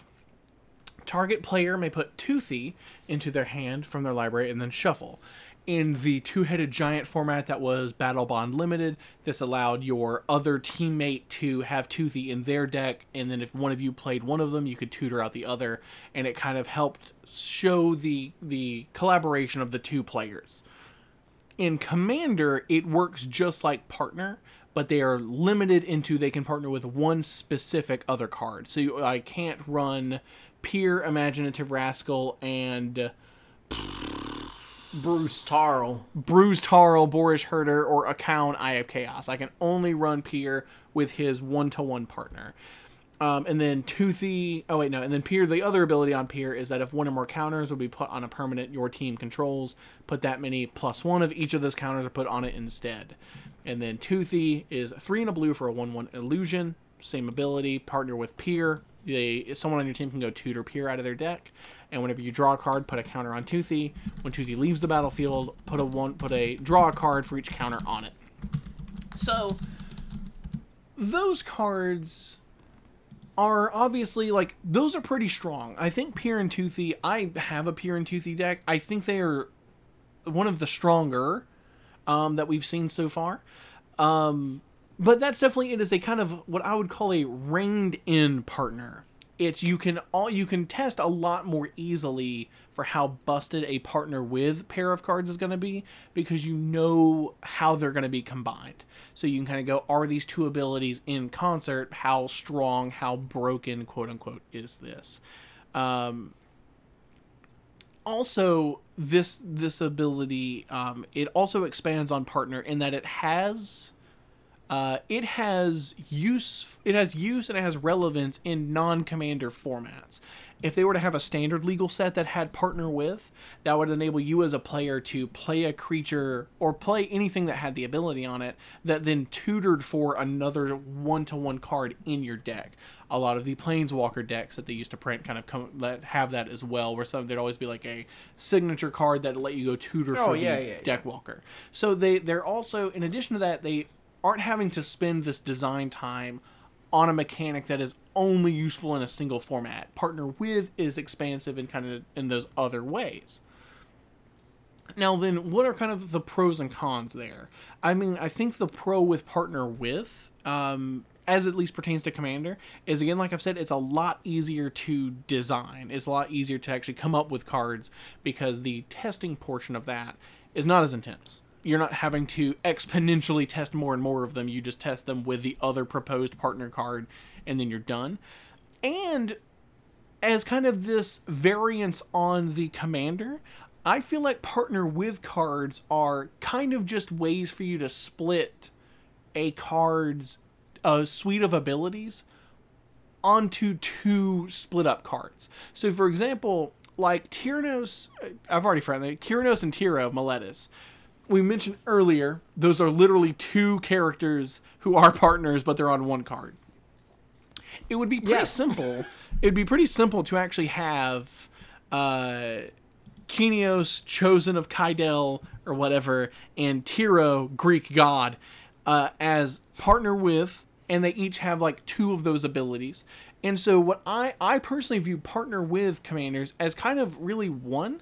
target player may put Toothy into their hand from their library and then shuffle. In the two-headed giant format that was Battlebond Limited, this allowed your other teammate to have Toothy in their deck, and then if one of you played one of them, you could tutor out the other, and it kind of helped show the the collaboration of the two players. In Commander, it works just like Partner, but they are limited into they can partner with one specific other card. So you, I can't run Pir, Imaginative Rascal, and... Bruse Tarl. Bruse Tarl, Boorish Herder, or Okaun, Eye of Chaos. I can only run Pir with his one-to-one partner. Um, and then Toothy... Oh, wait, no. And then Pir, the other ability on Pir is that if one or more counters will be put on a permanent your team controls, put that many plus one of each of those counters are put on it instead. And then Toothy is three and a blue for a one one illusion. Same ability. Partner with Pir. They, someone on your team can go tutor Pir out of their deck, and whenever you draw a card, put a counter on Toothy. When Toothy leaves the battlefield, put a one, put a draw a card for each counter on it. So those cards are obviously like those are pretty strong. I think Pir and Toothy. I have a Pir and Toothy deck. I think they are one of the stronger um, that we've seen so far. Um, but that's definitely, it is a kind of what I would call a reined-in partner. It's you can all you can test a lot more easily for how busted a partner with pair of cards is going to be, because you know how they're going to be combined. So you can kind of go, are these two abilities in concert? How strong, how broken, quote unquote, is this? Um, also, this this ability um, it also expands on partner in that it has. Uh, it has use. It has use, and it has relevance in non-commander formats. If they were to have a standard legal set that had partner with, that would enable you as a player to play a creature or play anything that had the ability on it that then tutored for another one-to-one card in your deck. A lot of the Planeswalker decks that they used to print kind of come, that have that as well, where some there'd always be like a signature card that let you go tutor oh, for yeah, the yeah, deck yeah. walker. So they they're also, in addition to that, they aren't having to spend this design time on a mechanic that is only useful in a single format. Partner with is expansive in kind of in those other ways. Now then, what are kind of the pros and cons there? I mean, I think the pro with partner with, um, as at least pertains to Commander, is again, like I've said, it's a lot easier to design. It's a lot easier to actually come up with cards because the testing portion of that is not as intense. You're not having to exponentially test more and more of them. You just test them with the other proposed partner card, and then you're done. And as kind of this variance on the commander, I feel like partner with cards are kind of just ways for you to split a card's uh, suite of abilities onto two split up cards. So, for example, like Tyrnos, I've already found that, Kineos and Tiro of Miletus. We mentioned earlier, those are literally two characters who are partners, but they're on one card. It would be pretty yes. simple. It'd be pretty simple to actually have uh, Kineos, Chosen of Kydell, or whatever, and Tiro, Greek God, uh, as partner with, and they each have like two of those abilities. And so what I, I personally view partner with commanders as kind of really one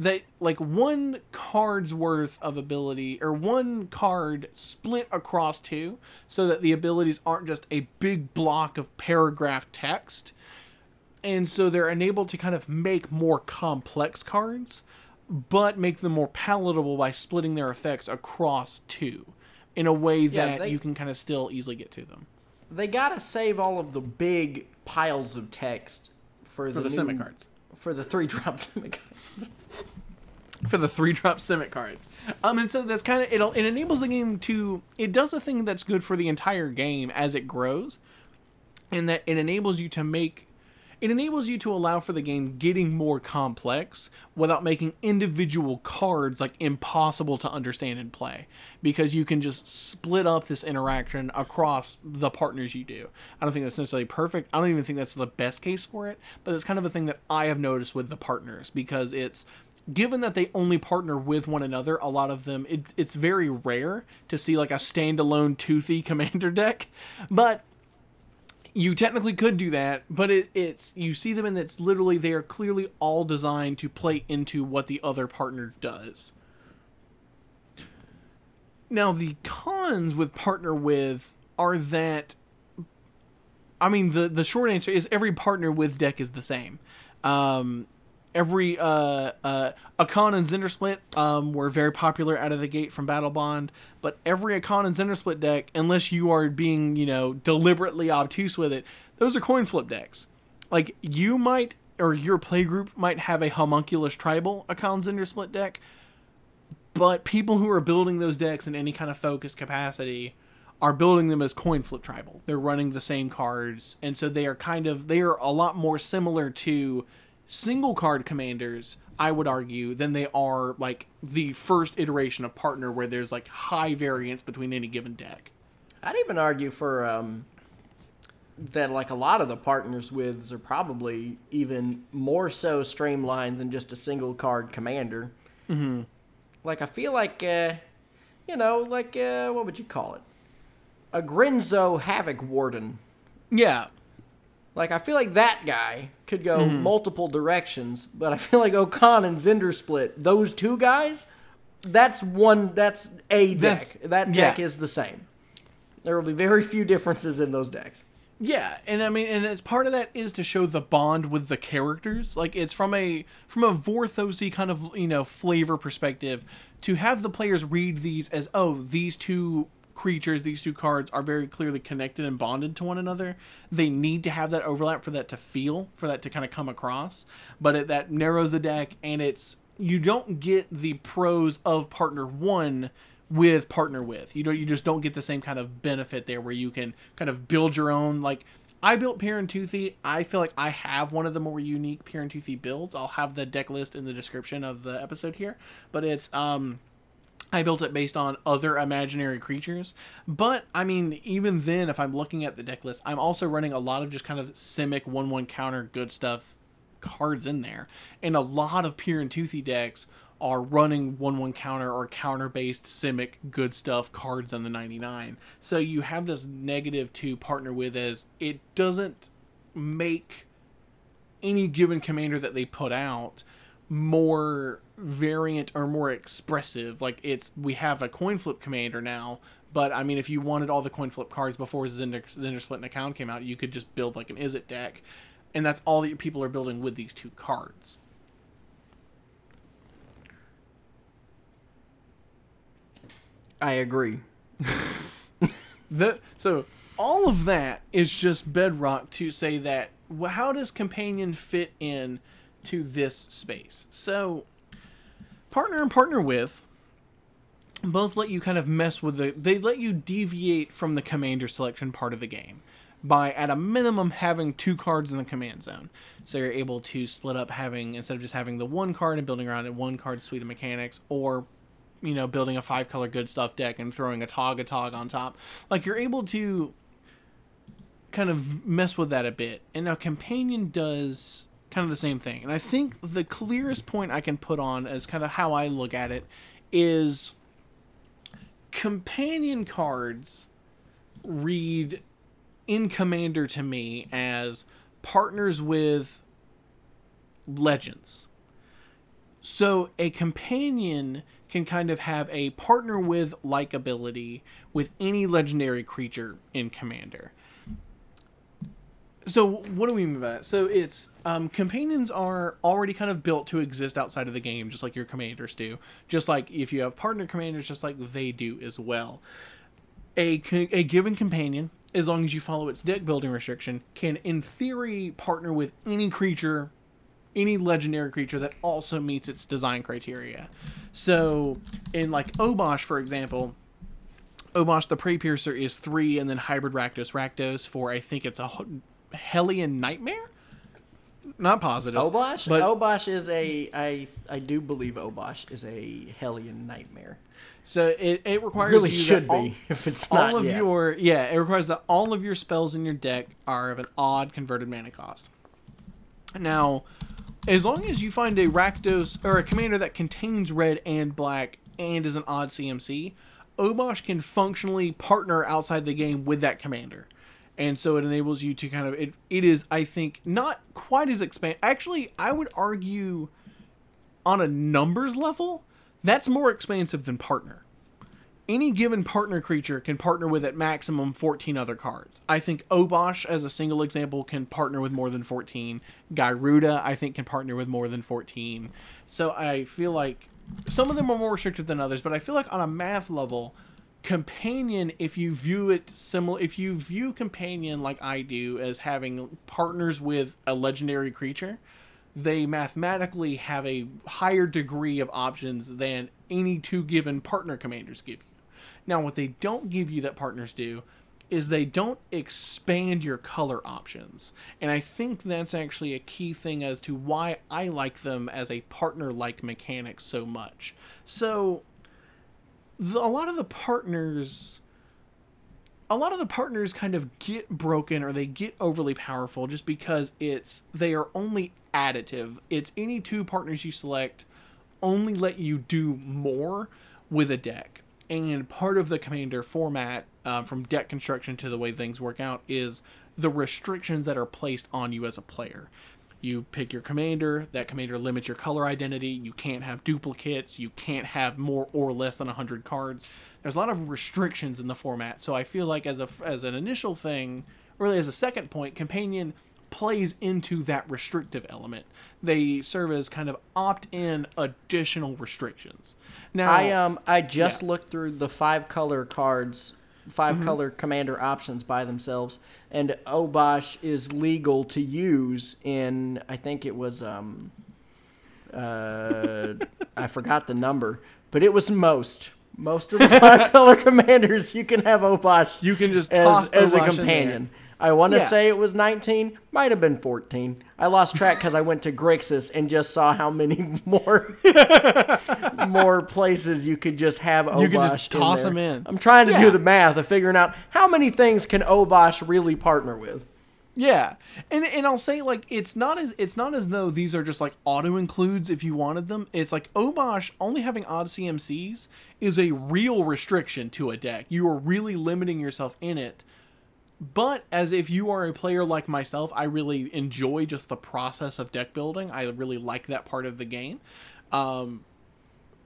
that like one card's worth of ability, or one card split across two, so that the abilities aren't just a big block of paragraph text. And so they're enabled to kind of make more complex cards, but make them more palatable by splitting their effects across two in a way that yeah, they, you can kind of still easily get to them. They got to save all of the big piles of text for, for the, the semi-cards. For the three drop Simic cards. For the three drop Simic cards. Um, and so that's kind of, it it enables the game to, it does a thing that's good for the entire game as it grows. And that it enables you to make, it enables you to allow for the game getting more complex without making individual cards like impossible to understand and play. Because you can just split up this interaction across the partners you do. I don't think that's necessarily perfect. I don't even think that's the best case for it. But it's kind of a thing that I have noticed with the partners. Because it's, given that they only partner with one another, a lot of them, it, it's very rare to see like a standalone Toothy commander deck. But you technically could do that, but it, it's you see them and it's literally, they are clearly all designed to play into what the other partner does. Now, the cons with partner with are that, I mean, the, the short answer is every partner with deck is the same. Um, every uh, uh, Okaun and Zndrsplt um, were very popular out of the gate from Battlebond, but every Okaun and Zndrsplt deck, unless you are being, you know, deliberately obtuse with it, those are coin flip decks. Like, you might, or your playgroup might have a homunculus tribal Okaun Zndrsplt deck, but people who are building those decks in any kind of focused capacity are building them as coin flip tribal. They're running the same cards, and so they are kind of, they are a lot more similar to single card commanders, I would argue, than they are like the first iteration of partner, where there's like high variance between any given deck. I'd even argue for um that like a lot of the partners withs are probably even more so streamlined than just a single card commander. Mm-hmm. Like I feel like uh you know like uh what would you call it, a Grinzo Havoc Warden. Yeah. Like, I feel like that guy could go mm-hmm. multiple directions, but I feel like Okaun and Zndrsplt, those two guys that's one, that's a deck. That's, that deck yeah. is the same. There will be very few differences in those decks. Yeah, and I mean, and as part of that is to show the bond with the characters. Like, it's from a from a Vorthosy kind of, you know, flavor perspective, to have the players read these as, oh, these two creatures, these two cards are very clearly connected and bonded to one another. They need to have that overlap for that to feel, for that to kind of come across. But it, that narrows the deck, and it's, you don't get the pros of partner one with partner with. You don't, you just don't get the same kind of benefit there where you can kind of build your own. Like, I built Pir and Toothy. I feel like I have one of the more unique Pir and Toothy builds. I'll have the deck list in the description of the episode here, but it's, um, I built it based on other imaginary creatures. But, I mean, even then, if I'm looking at the deck list, I'm also running a lot of just kind of Simic one one counter good stuff cards in there. And a lot of Pir and Toothy decks are running one one counter or counter-based Simic good stuff cards on the ninety-nine. So you have this negative to partner with, as it doesn't make any given commander that they put out more variant or more expressive. Like, it's, we have a coin flip commander now, but I mean, if you wanted all the coin flip cards before Zndrsplt and Okaun came out, you could just build like an Is It deck, and that's all that your people are building with these two cards. I agree. the, so all of that is just bedrock to say that, well, how does Companion fit in to this space? So partner and partner with both let you kind of mess with the, they let you deviate from the commander selection part of the game by, at a minimum, having two cards in the command zone. So you're able to split up having, instead of just having the one card and building around it, one card suite of mechanics, or, you know, building a five color good stuff deck and throwing a tog a tog on top. Like, you're able to kind of mess with that a bit. And now Companion does kind of the same thing. And I think the clearest point I can put on as kind of how I look at it is Companion cards read in Commander to me as partners with Legends. So a Companion can kind of have a partner with like ability with any legendary creature in Commander. So what do we mean by that? So it's, um, companions are already kind of built to exist outside of the game, just like your commanders do. Just like if you have partner commanders, just like they do as well. A, a given companion, as long as you follow its deck building restriction, can in theory partner with any creature, any legendary creature that also meets its design criteria. So in like Obosh, for example, Obosh the Prey Piercer is three, and then Hybrid Rakdos Rakdos for, I think it's a Hellion Nightmare? Not positive. Obosh? But Obosh is a... I, I do believe Obosh is a Hellion Nightmare. So it, it requires... It really you should all, be, if it's all not of yet. Your, yeah, it requires that all of your spells in your deck are of an odd converted mana cost. Now, as long as you find a Rakdos... or a commander that contains red and black and is an odd C M C, Obosh can functionally partner outside the game with that commander. And so it enables you to kind of, it, it is, I think, not quite as expansive. Actually, I would argue on a numbers level, that's more expansive than partner. Any given partner creature can partner with at maximum fourteen other cards. I think Obosh, as a single example, can partner with more than fourteen. Gyruda, I think, can partner with more than fourteen. So I feel like some of them are more restrictive than others, but I feel like on a math level, Companion, if you view it similar, if you view Companion like I do as having partners with a legendary creature, they mathematically have a higher degree of options than any two given partner commanders give you. Now, what they don't give you that partners do is they don't expand your color options. And I think that's actually a key thing as to why I like them as a partner-like mechanic so much. So... The, a lot of the partners, a lot of the partners kind of get broken, or they get overly powerful just because it's, they are only additive. It's any two partners you select only let you do more with a deck. And part of the commander format, uh, from deck construction to the way things work out, is the restrictions that are placed on you as a player. You pick your commander. That commander limits your color identity. You can't have duplicates. You can't have more or less than one hundred cards. There's a lot of restrictions in the format. So I feel like as a as an initial thing, really as a second point, Companion plays into that restrictive element. They serve as kind of opt-in additional restrictions. Now, I um I just yeah. looked through the five color cards. Five mm-hmm. color commander options by themselves, and Obosh is legal to use in, I think it was um uh I forgot the number, but it was most most of the five color commanders you can have Obosh. You can just toss as, as a companion. I want to yeah. say it was nineteen, might have been fourteen. I lost track because I went to Grixis and just saw how many more more places you could just have Obosh. You can just toss in them in. I'm trying to yeah. do the math of figuring out how many things can Obosh really partner with. Yeah, and and I'll say, like, it's not as it's not as though these are just like auto includes if you wanted them. It's like Obosh only having odd C M Cs is a real restriction to a deck. You are really limiting yourself in it. But as if you are a player like myself, I really enjoy just the process of deck building. I really like that part of the game. Um,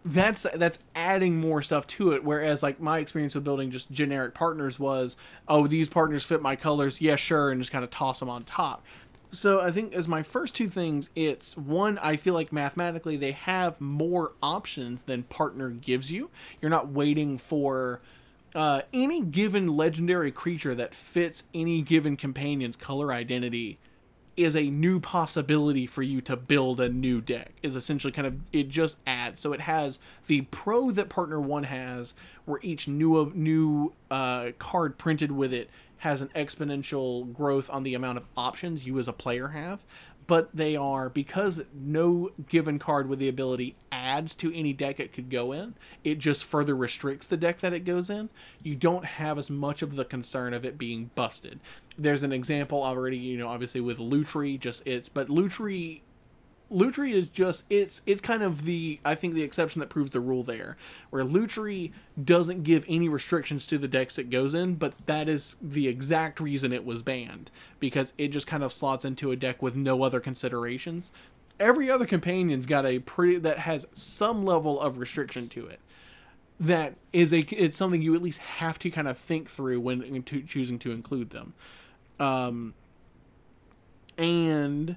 that's that's adding more stuff to it. Whereas like my experience with building just generic partners was, oh, these partners fit my colors. Yeah, sure. And just kind of toss them on top. So I think as my first two things, it's one, I feel like mathematically they have more options than partner gives you. You're not waiting for... Uh, any given legendary creature that fits any given companion's color identity is a new possibility for you to build a new deck, is essentially kind of, it just adds. So it has the pro that Partner one has, where each new new uh, card printed with it has an exponential growth on the amount of options you as a player have. But they are, because no given card with the ability adds to any deck it could go in, it just further restricts the deck that it goes in. You don't have as much of the concern of it being busted. There's an example already, you know, obviously with Lutri, just it's, but Lutri, Lutri is just, it's it's kind of the, I think, the exception that proves the rule there, where Lutri doesn't give any restrictions to the decks it goes in, but that is the exact reason it was banned, because it just kind of slots into a deck with no other considerations. Every other companion's got a pretty, that has some level of restriction to it. That is a, it's something you at least have to kind of think through when to, choosing to include them. Um, and...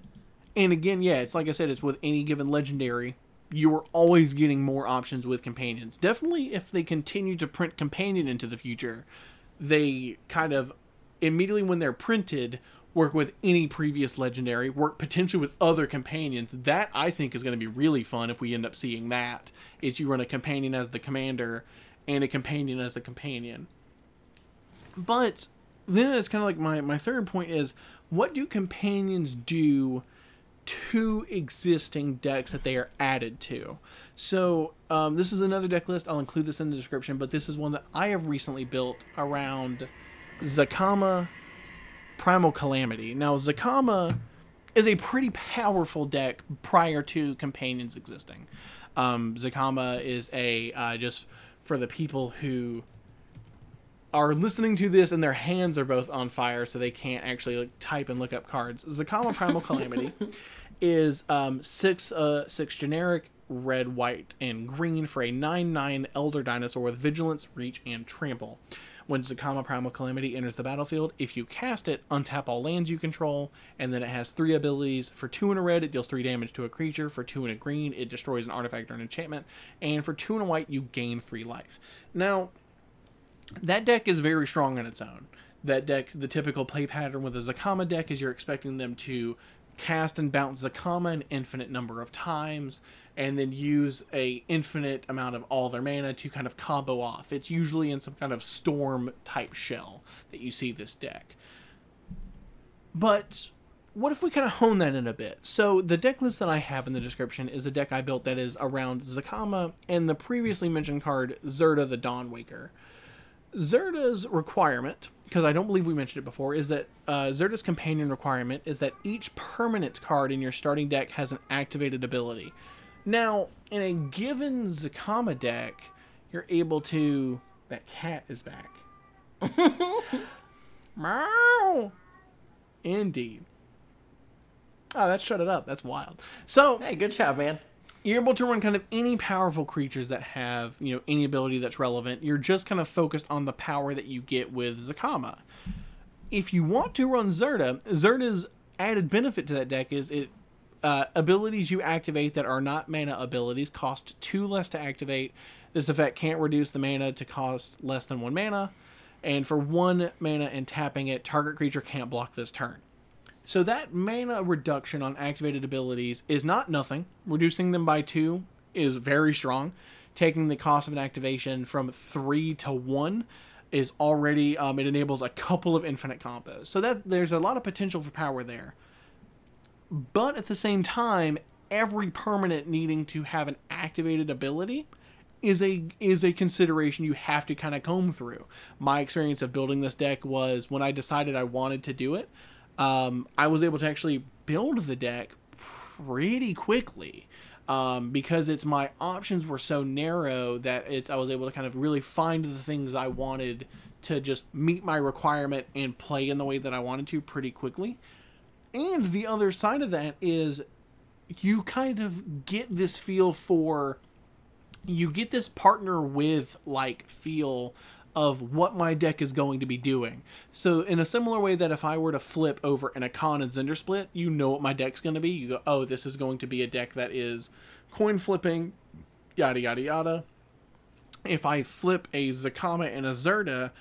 And again, yeah, it's like I said, it's with any given legendary, you're always getting more options with companions. Definitely if they continue to print companion into the future, they kind of immediately when they're printed, work with any previous legendary, work potentially with other companions. That I think is going to be really fun if we end up seeing that, is you run a companion as the commander and a companion as a companion. But then it's kind of like my, my third point is, what do companions do two existing decks that they are added to? So um, this is another deck list. I'll include this in the description, but this is one that I have recently built around Zacama Primal Calamity. Now, Zacama is a pretty powerful deck prior to Companions existing. Um, Zacama is a, uh, just for the people who are listening to this and their hands are both on fire so they can't actually like, type and look up cards. Zacama Primal Calamity is um, six uh, six generic, red, white, and green for a nine nine Elder Dinosaur with Vigilance, Reach, and Trample. When Zacama Primal Calamity enters the battlefield, if you cast it, untap all lands you control, and then it has three abilities. For two and a red, it deals three damage to a creature. For two and a green, it destroys an artifact or an enchantment. And for two and a white, you gain three life. Now, that deck is very strong on its own. That deck, the typical play pattern with a Zacama deck is you're expecting them to cast and bounce Zacama an infinite number of times and then use a infinite amount of all their mana to kind of combo off. It's usually in some kind of storm type shell that you see this deck. But what if we kind of hone that in a bit? So the deck list that I have in the description is a deck I built that is around Zacama and the previously mentioned card Zirda, the Dawnwaker. Zirda's requirement, because I don't believe we mentioned it before, is that uh, Zirda's companion requirement is that each permanent card in your starting deck has an activated ability. Now, in a given Zacama deck, you're able to... That cat is back. Meow! Indeed. Oh, that shut it up. That's wild. So hey, good job, man. You're able to run kind of any powerful creatures that have, you know, any ability that's relevant. You're just kind of focused on the power that you get with Zacama. If you want to run Zirda, Zirda's added benefit to that deck is it uh, abilities you activate that are not mana abilities cost two less to activate. This effect can't reduce the mana to cost less than one mana. And for one mana and tapping it, target creature can't block this turn. So that mana reduction on activated abilities is not nothing. Reducing them by two is very strong. Taking the cost of an activation from three to one is already, um, it enables a couple of infinite combos. So that there's a lot of potential for power there. But at the same time, every permanent needing to have an activated ability is a is a consideration you have to kind of comb through. My experience of building this deck was when I decided I wanted to do it, Um, I was able to actually build the deck pretty quickly um, because it's my options were so narrow that it's I was able to kind of really find the things I wanted to just meet my requirement and play in the way that I wanted to pretty quickly. And the other side of that is you kind of get this feel for, you get this partner with like feel of what my deck is going to be doing. So in a similar way that if I were to flip over an Okaun and Zndrsplt, you know what my deck's going to be. You go, oh, this is going to be a deck that is coin flipping, yada, yada, yada. If I flip a Zacama and a Zirda,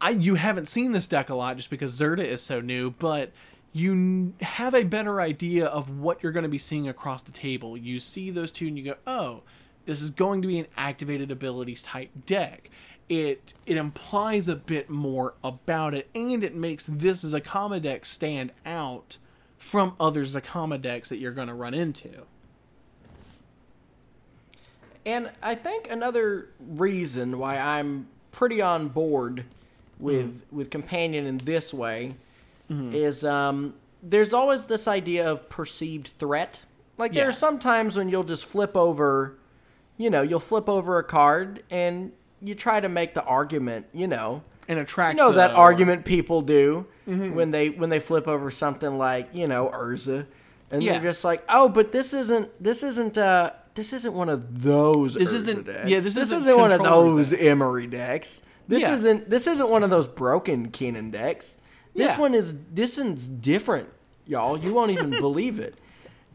I, you haven't seen this deck a lot just because Zirda is so new, but you have a better idea of what you're going to be seeing across the table. You see those two and you go, oh, this is going to be an activated abilities type deck. It it implies a bit more about it, and it makes this Zacama deck stand out from other Zacama decks that you're going to run into. And I think another reason why I'm pretty on board with mm. with Companion in this way mm-hmm. is um, there's always this idea of perceived threat. Like yeah. there are some times when you'll just flip over, you know, you'll flip over a card and you try to make the argument, you know, and attract, you know, that argument people do mm-hmm. when they when they flip over something like, you know, Urza, and yeah. they're just like, oh, but this isn't this isn't uh this isn't one of those this Urza isn't decks. yeah this, this isn't, isn't one of those deck. Emery decks this yeah. isn't this isn't one of those broken Kenan decks this yeah. one is this one's different, y'all, you won't even believe it.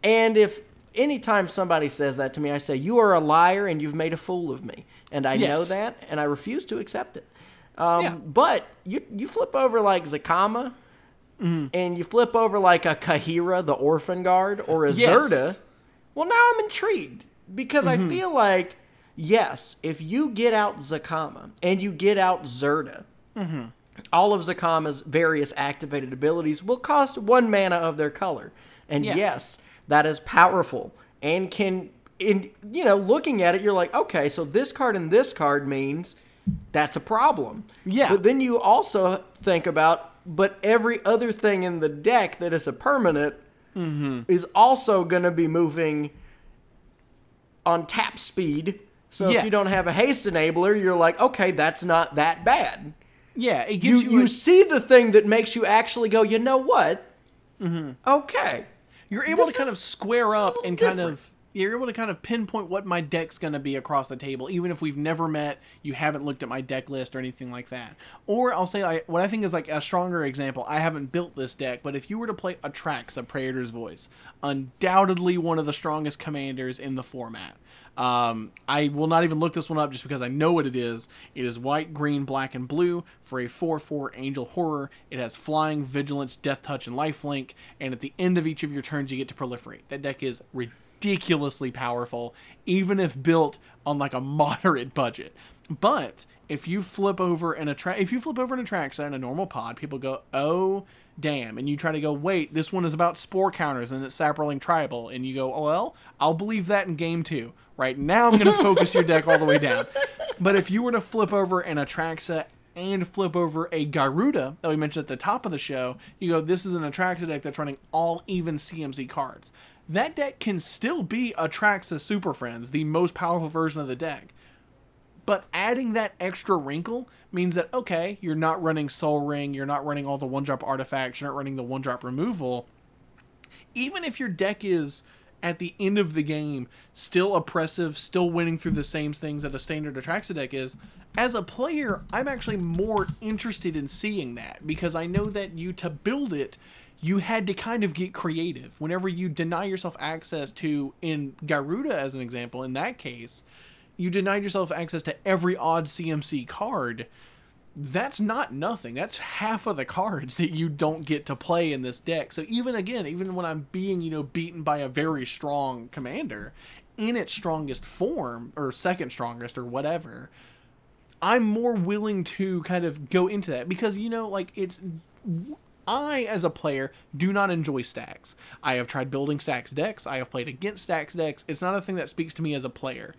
And if anytime somebody says that to me, I say, you are a liar and you've made a fool of me. And I yes. know that, and I refuse to accept it. Um, yeah. But you you flip over like Zacama, mm-hmm. and you flip over like a Kahira, the Orphan Guard, or a yes. Zirda. Well, now I'm intrigued because mm-hmm. I feel like, yes, if you get out Zacama and you get out Zirda, mm-hmm. all of Zacama's various activated abilities will cost one mana of their color. And yeah. yes... that is powerful and can, in you know, looking at it, you're like, okay, so this card and this card means that's a problem. Yeah. But then you also think about, but every other thing in the deck that is a permanent mm-hmm. is also going to be moving on tap speed. So yeah. if you don't have a haste enabler, you're like, okay, that's not that bad. Yeah. It gives you you, you a- see the thing that makes you actually go, you know what? Mm-hmm. Okay. You're able this to kind of square up and different. kind of you're able to kind of pinpoint what my deck's going to be across the table, even if we've never met, you haven't looked at my deck list or anything like that. Or I'll say I, what I think is like a stronger example. I haven't built this deck, but if you were to play Atraxa, Praetor's Voice, undoubtedly one of the strongest commanders in the format. Um, I will not even look this one up just because I know what it is. It is white, green, black, and blue for a four four Angel Horror. It has Flying, Vigilance, Death Touch, and Lifelink, and at the end of each of your turns, you get to proliferate. That deck is ridiculously powerful, even if built on like a moderate budget. But if you flip over an attra- if you flip over an Atraxa in a normal pod, people go, oh, damn. And you try to go, wait, this one is about spore counters and it's Sapperling Tribal. And you go, oh, well, I'll believe that in game two. Right now I'm going to focus your deck all the way down. But if you were to flip over an Atraxa and flip over a Gyruda that we mentioned at the top of the show, you go, this is an Atraxa deck that's running all even C M C cards. That deck can still be Atraxa Super Friends, the most powerful version of the deck. But adding that extra wrinkle means that, okay, you're not running Soul Ring, you're not running all the one-drop artifacts, you're not running the one-drop removal, even if your deck is, at the end of the game, still oppressive, still winning through the same things that a standard Atraxa deck is, as a player, I'm actually more interested in seeing that, because I know that you, to build it, you had to kind of get creative. Whenever you deny yourself access to, in Gyruda as an example, in that case, you denied yourself access to every odd C M C card. That's not nothing. That's half of the cards that you don't get to play in this deck. So even again, even when I'm being, you know, beaten by a very strong commander in its strongest form or second strongest or whatever, I'm more willing to kind of go into that because, you know, like it's, I as a player do not enjoy stacks. I have tried building stacks decks. I have played against stacks decks. It's not a thing that speaks to me as a player.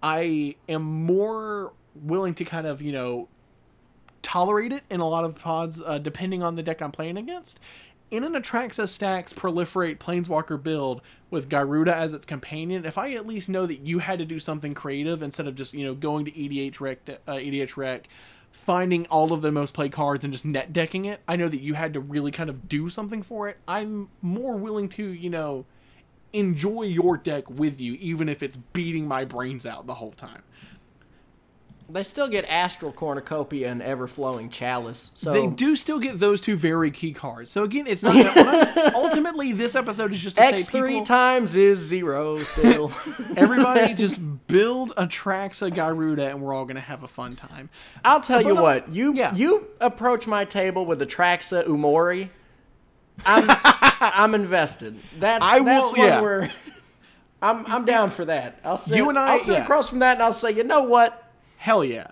I am more willing to kind of, you know, tolerate it in a lot of pods uh, depending on the deck I'm playing against. In an Atraxa stacks proliferate planeswalker build with Gyruda as its companion, if I at least know that you had to do something creative instead of just, you know, going to E D H Rec, uh, E D H Rec, finding all of the most played cards and just net decking it, I know that you had to really kind of do something for it. I'm more willing to, you know, enjoy your deck with you, even if it's beating my brains out the whole time. They still get Astral Cornucopia and Everflowing Chalice. So they do still get those two very key cards. So again, it's not that ultimately this episode is just to X say people... X three times is zero still. Everybody just build Atraxa Gyruda and we're all going to have a fun time. I'll tell but you what. You yeah. you approach my table with Atraxa Umori. I'm I'm invested. That, I that's will, yeah. we're... I'm, I'm down it's, for that. I'll sit, you and I, I'll sit yeah. across from that and I'll say, you know what? Hell yeah.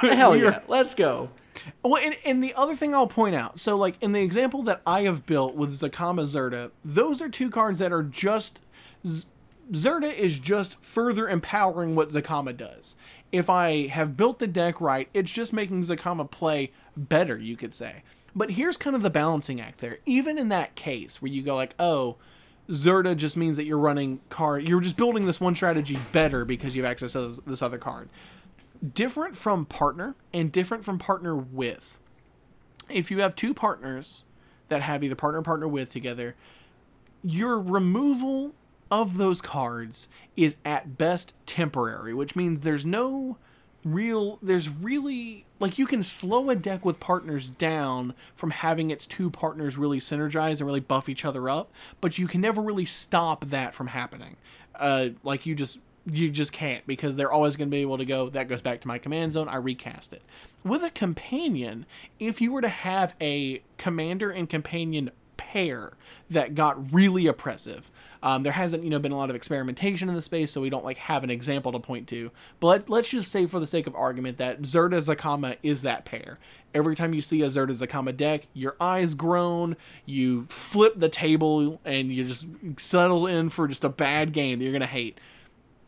Hell yeah. Let's go. Well, and, and the other thing I'll point out, so like in the example that I have built with Zacama Zirda, those are two cards that are just, Z- Zirda is just further empowering what Zacama does. If I have built the deck right, it's just making Zacama play better, you could say. But here's kind of the balancing act there. Even in that case where you go like, oh, Zirda just means that you're running card, you're just building this one strategy better because you have access to this other card. Different from partner and different from partner with. If you have two partners that have either partner and partner with together, your removal of those cards is at best temporary, which means there's no real, there's really, like you can slow a deck with partners down from having its two partners really synergize and really buff each other up, but you can never really stop that from happening. Uh, like you just, You just can't, because they're always going to be able to go, that goes back to my command zone, I recast it. With a companion, if you were to have a commander and companion pair that got really oppressive, um, there hasn't, you know, been a lot of experimentation in the space, so we don't, like, have an example to point to. But let's, let's just say, for the sake of argument, that Zirda Zacama is that pair. Every time you see a Zirda Zacama deck, your eyes groan, you flip the table, and you just settle in for just a bad game that you're going to hate.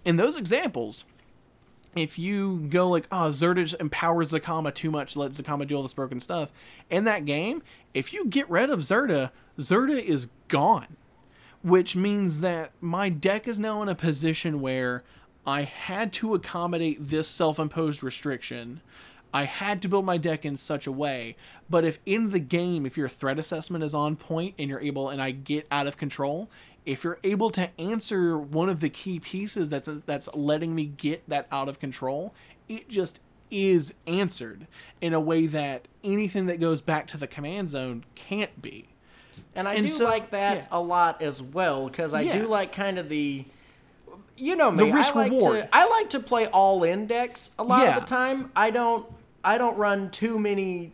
In those examples, if you go like, oh, Zirda just empowers Zacama too much, let Zacama do all this broken stuff. In that game, if you get rid of Zirda, Zirda is gone. Which means that my deck is now in a position where I had to accommodate this self-imposed restriction. I had to build my deck in such a way. But if in the game, if your threat assessment is on point and you're able, and I get out of control... If you're able to answer one of the key pieces that's that's letting me get that out of control, it just is answered in a way that anything that goes back to the command zone can't be. And I and do so, like that yeah. a lot as well, because I yeah. do like kind of the, you know me, the risk I like reward. To, I like to play all in decks a lot yeah. of the time. I don't I don't run too many.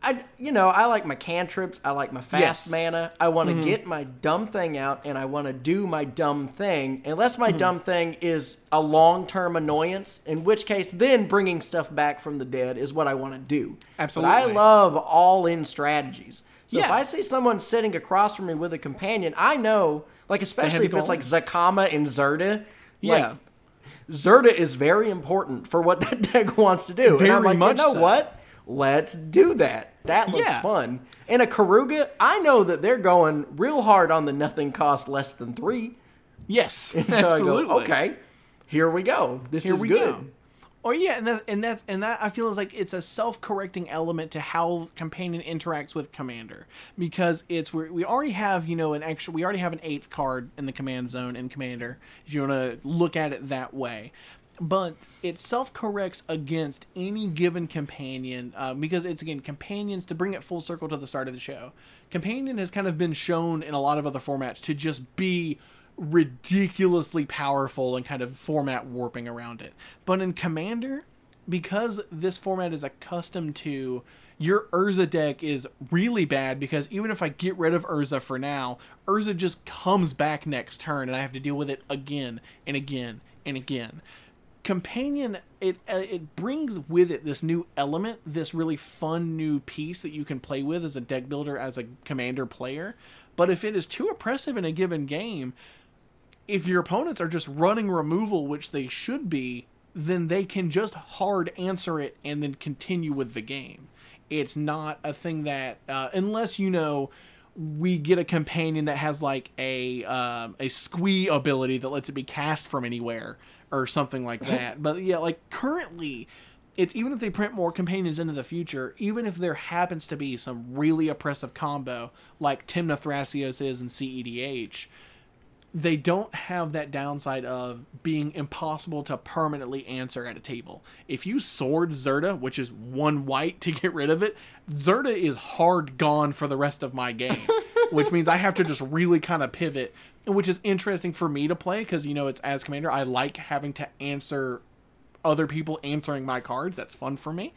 I, you know, I like my cantrips, I like my fast yes. mana, I want to mm-hmm. get my dumb thing out, and I want to do my dumb thing, unless my mm-hmm. dumb thing is a long-term annoyance, in which case then bringing stuff back from the dead is what I want to do. Absolutely. But I love all-in strategies. So yeah. if I see someone sitting across from me with a companion, I know, like especially if it's like Zacama and Zirda, yeah. like, Zirda is very important for what that deck wants to do. Very and I'm like, much you know so. What? Let's do that. That looks yeah. fun. And a Karuga, I know that they're going real hard on the nothing cost less than three. Yes, and so absolutely. I go, okay, here we go. This here is we good. Go. Oh yeah, and that and that's and that I feel is like it's a self-correcting element to how Companion interacts with Commander, because it's we we already have you know an extra we already have an eighth card in the Command Zone in Commander if you want to look at it that way. But it self-corrects against any given companion uh, because it's, again, companions, to bring it full circle to the start of the show. Companion has kind of been shown in a lot of other formats to just be ridiculously powerful and kind of format warping around it. But in Commander, because this format is accustomed to, your Urza deck is really bad because even if I get rid of Urza for now, Urza just comes back next turn and I have to deal with it again and again and again. Companion, it uh, it brings with it this new element, this really fun new piece that you can play with as a deck builder, as a Commander player. But if it is too oppressive in a given game, if your opponents are just running removal, which they should be, then they can just hard answer it and then continue with the game. It's not a thing that, uh, unless, you know, we get a companion that has like a um, a squee ability that lets it be cast from anywhere or something like that. But yeah, like currently, it's even if they print more companions into the future, even if there happens to be some really oppressive combo like Timna Thrasios is in C E D H, they don't have that downside of being impossible to permanently answer at a table. If you sword Zirda, which is one white to get rid of it, Zirda is hard gone for the rest of my game, which means I have to just really kind of pivot, which is interesting for me to play because, you know, it's as Commander, I like having to answer other people answering my cards. That's fun for me.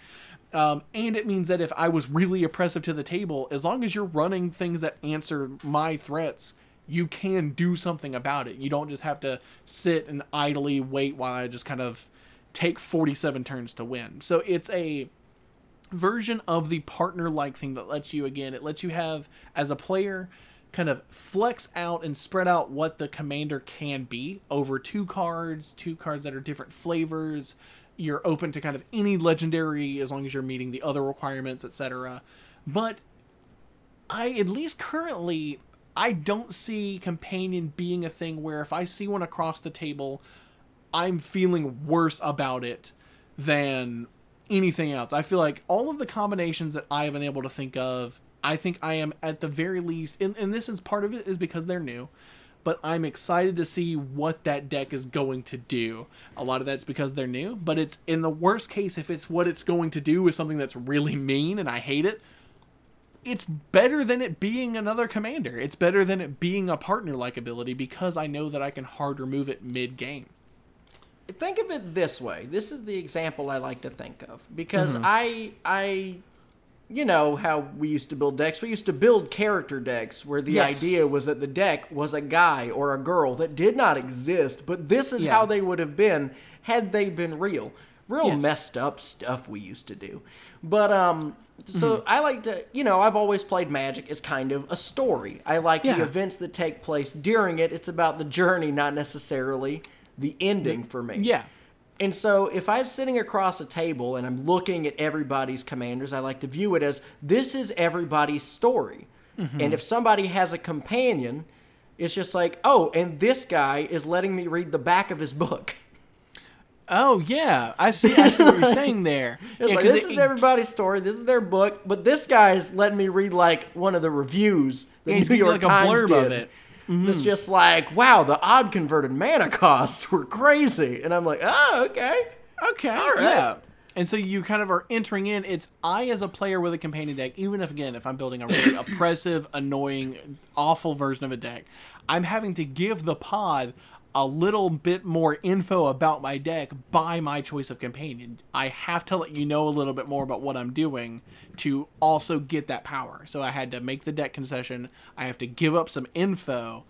Um, and it means that if I was really oppressive to the table, as long as you're running things that answer my threats, you can do something about it. You don't just have to sit and idly wait while I just kind of take forty-seven turns to win. So it's a version of the partner-like thing that lets you, again, it lets you have, as a player, kind of flex out and spread out what the commander can be over two cards, two cards that are different flavors. You're open to kind of any legendary as long as you're meeting the other requirements, et cetera. But I, at least currently, I don't see Companion being a thing where if I see one across the table, I'm feeling worse about it than anything else. I feel like all of the combinations that I have been able to think of, I think I am at the very least, and, and this is part of it is because they're new, but I'm excited to see what that deck is going to do. A lot of that's because they're new, but it's in the worst case, if it's what it's going to do is something that's really mean and I hate it, it's better than it being another commander. It's better than it being a partner-like ability because I know that I can hard remove it mid-game. Think of it this way. This is the example I like to think of because mm-hmm. I, I, you know how we used to build decks. We used to build character decks where the yes. idea was that the deck was a guy or a girl that did not exist, but this is yeah. how they would have been had they been real. Real yes. messed up stuff we used to do. But, um... So mm-hmm. I like to, you know, I've always played Magic as kind of a story. I like yeah. the events that take place during it. It's about the journey, not necessarily the ending for me. Yeah. And so if I'm sitting across a table and I'm looking at everybody's commanders, I like to view it as this is everybody's story. Mm-hmm. And if somebody has a companion, it's just like, oh, and this guy is letting me read the back of his book. Oh, yeah. I see I see what you're saying there. It's yeah, like, this it, is everybody's story. This is their book. But this guy's letting me read, like, one of the reviews that yeah, New York like Times a blurb did. Of it. Mm-hmm. It's just like, wow, the odd converted mana costs were crazy. And I'm like, oh, okay. Okay. All right. Yeah. And so you kind of are entering in. It's I, as a player with a companion deck, even if, again, if I'm building a really oppressive, annoying, awful version of a deck, I'm having to give the pod a little bit more info about my deck by my choice of companion. I have to let you know a little bit more about what I'm doing to also get that power. So I had to make the deck concession. I have to give up some info,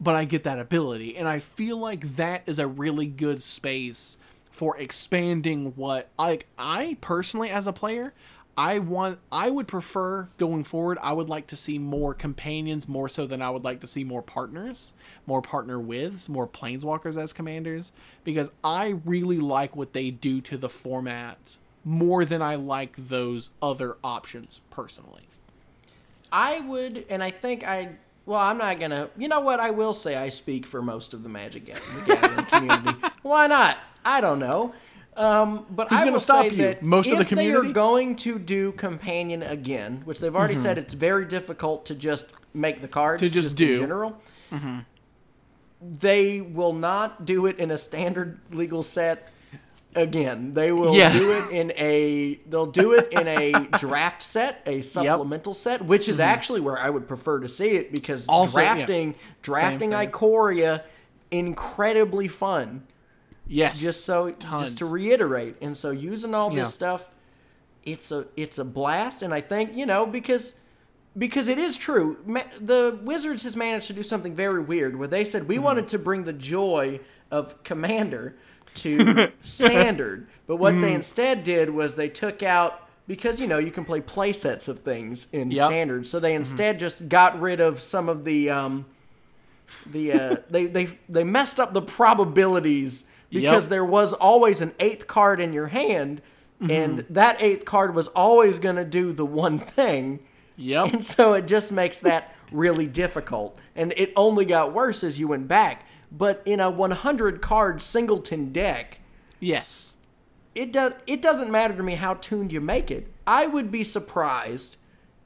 but I get that ability. And I feel like that is a really good space for expanding what I, I personally, as a player, I want, I would prefer going forward. I would like to see more companions more so than I would like to see more partners, more partner withs, more planeswalkers as commanders, because I really like what they do to the format more than I like those other options personally. I would, and I think I, well, I'm not going to, you know what? I will say I speak for most of the Magic Gathering community. Why not? I don't know. Um, but Who's I going to stop you? That Most of the community. If they are going to do companion again, which they've already mm-hmm. said it's very difficult to just make the cards to just, just do in general. Mm-hmm. They will not do it in a standard legal set again. They will yeah. do it in a. They'll do it in a draft set, a supplemental yep. set, which is mm-hmm. actually where I would prefer to see it because also, drafting, yeah. drafting Ikoria, incredibly fun. Yes. Just so, Tons. just to reiterate, and so using all yeah. this stuff, it's a it's a blast, and I think you know because because it is true. Ma- the Wizards has managed to do something very weird where they said we mm. wanted to bring the joy of Commander to Standard, but what mm. they instead did was they took out because you know you can play play sets of things in yep. Standard, so they instead mm-hmm. just got rid of some of the um the uh, they they they messed up the probabilities. Because yep. there was always an eighth card in your hand, mm-hmm. and that eighth card was always going to do the one thing. Yep. And so it just makes that really difficult. And it only got worse as you went back. But in a one hundred card singleton deck, yes, it does. It doesn't matter to me how tuned you make it. I would be surprised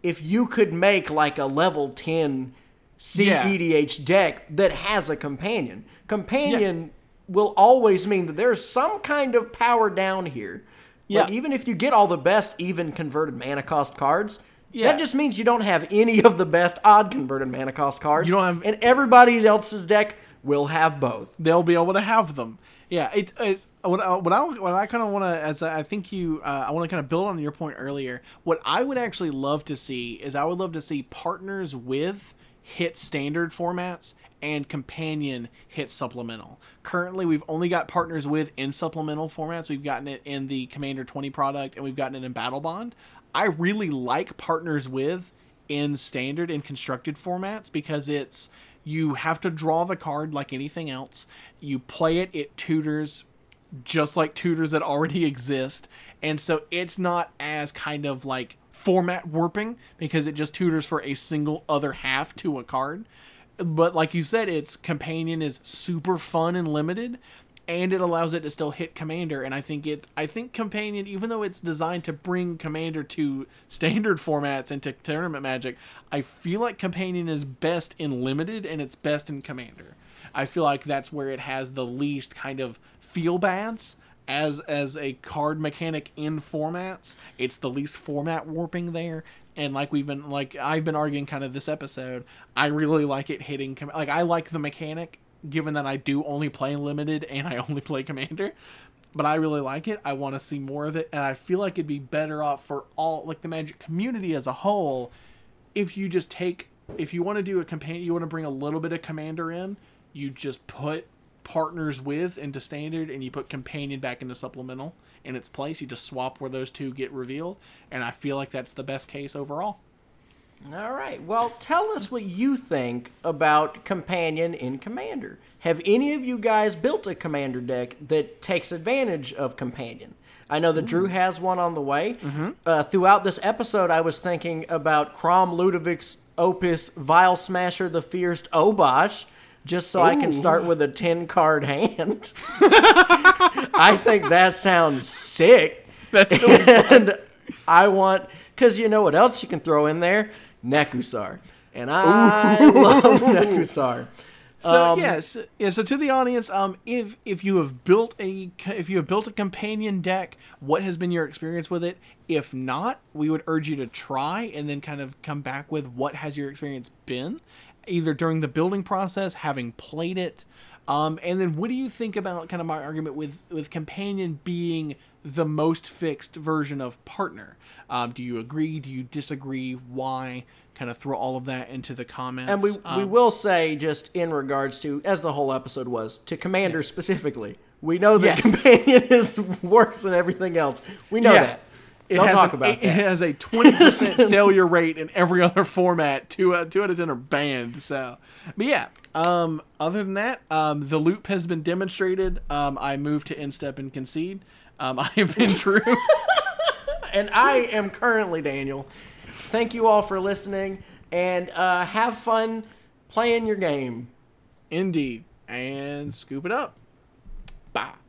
if you could make like a level ten C E D H yeah. deck that has a companion. Companion... Yeah. will always mean that there's some kind of power down here. Yeah. Like even if you get all the best even converted mana cost cards, yeah. that just means you don't have any of the best odd converted mana cost cards. You don't have, and everybody else's deck will have both. They'll be able to have them. Yeah, it's it's what I what I, what I kind of want to as I think you uh, I want to kind of build on your point earlier. What I would actually love to see is I would love to see partners with hit standard formats and companion hit supplemental. Currently, we've only got partners with in supplemental formats. We've gotten it in the Commander twenty product, and we've gotten it in Battlebond. I really like partners with in standard and constructed formats because it's you have to draw the card like anything else. You play it, it tutors just like tutors that already exist. And so it's not as kind of like format warping because it just tutors for a single other half to a card. But like you said, its companion is super fun and limited, and it allows it to still hit Commander. And I think it's I think companion, even though it's designed to bring Commander to standard formats and to tournament Magic, I feel like companion is best in limited and it's best in Commander. I feel like that's where it has the least kind of feel bads as as a card mechanic in formats. It's the least format warping there. And like we've been, like I've been arguing kind of this episode, I really like it hitting, like I like the mechanic given that I do only play limited and I only play Commander, but I really like it. I want to see more of it. And I feel like it'd be better off for all, like the Magic community as a whole. If you just take, if you want to do a companion, you want to bring a little bit of Commander in, you just put partners with into standard and you put companion back into supplemental in its place. You just swap where those two get revealed, and I feel like that's the best case overall. All right, well, tell us what you think about companion in Commander. Have any of you guys built a Commander deck that takes advantage of companion? I know that Ooh. Drew has one on the way. Mm-hmm. Uh, throughout this episode, I was thinking about Kraum, Ludevic's Opus, Vile Smasher, the Fierce Obosh, just so Ooh. I can start with a ten card hand. I think that sounds sick. That's and fun. I want, because you know what else you can throw in there? Nekusar. And I Ooh. love Nekusar. So um, yes, yeah, so to the audience, um, if if you have built a if you have built a companion deck, what has been your experience with it? If not, we would urge you to try and then kind of come back with what has your experience been, either during the building process, having played it, um, and then what do you think about kind of my argument with, with companion being the most fixed version of partner? Um, do you agree? Do you disagree? Why? Kind of throw all of that into the comments. And we um, we will say, just in regards to, as the whole episode was, to Commander yes. specifically, we know that yes. companion is worse than everything else. We know yeah. that. It Don't talk an, about it. That. It has a twenty percent failure rate in every other format. Two, uh, two out of ten are banned. So, but yeah. Um, other than that, um, the loop has been demonstrated. Um, I moved to instep and concede. Um, I have been Drew, and I am currently Daniel. Thank you all for listening, and uh, have fun playing your game. Indeed, and scoop it up. Bye.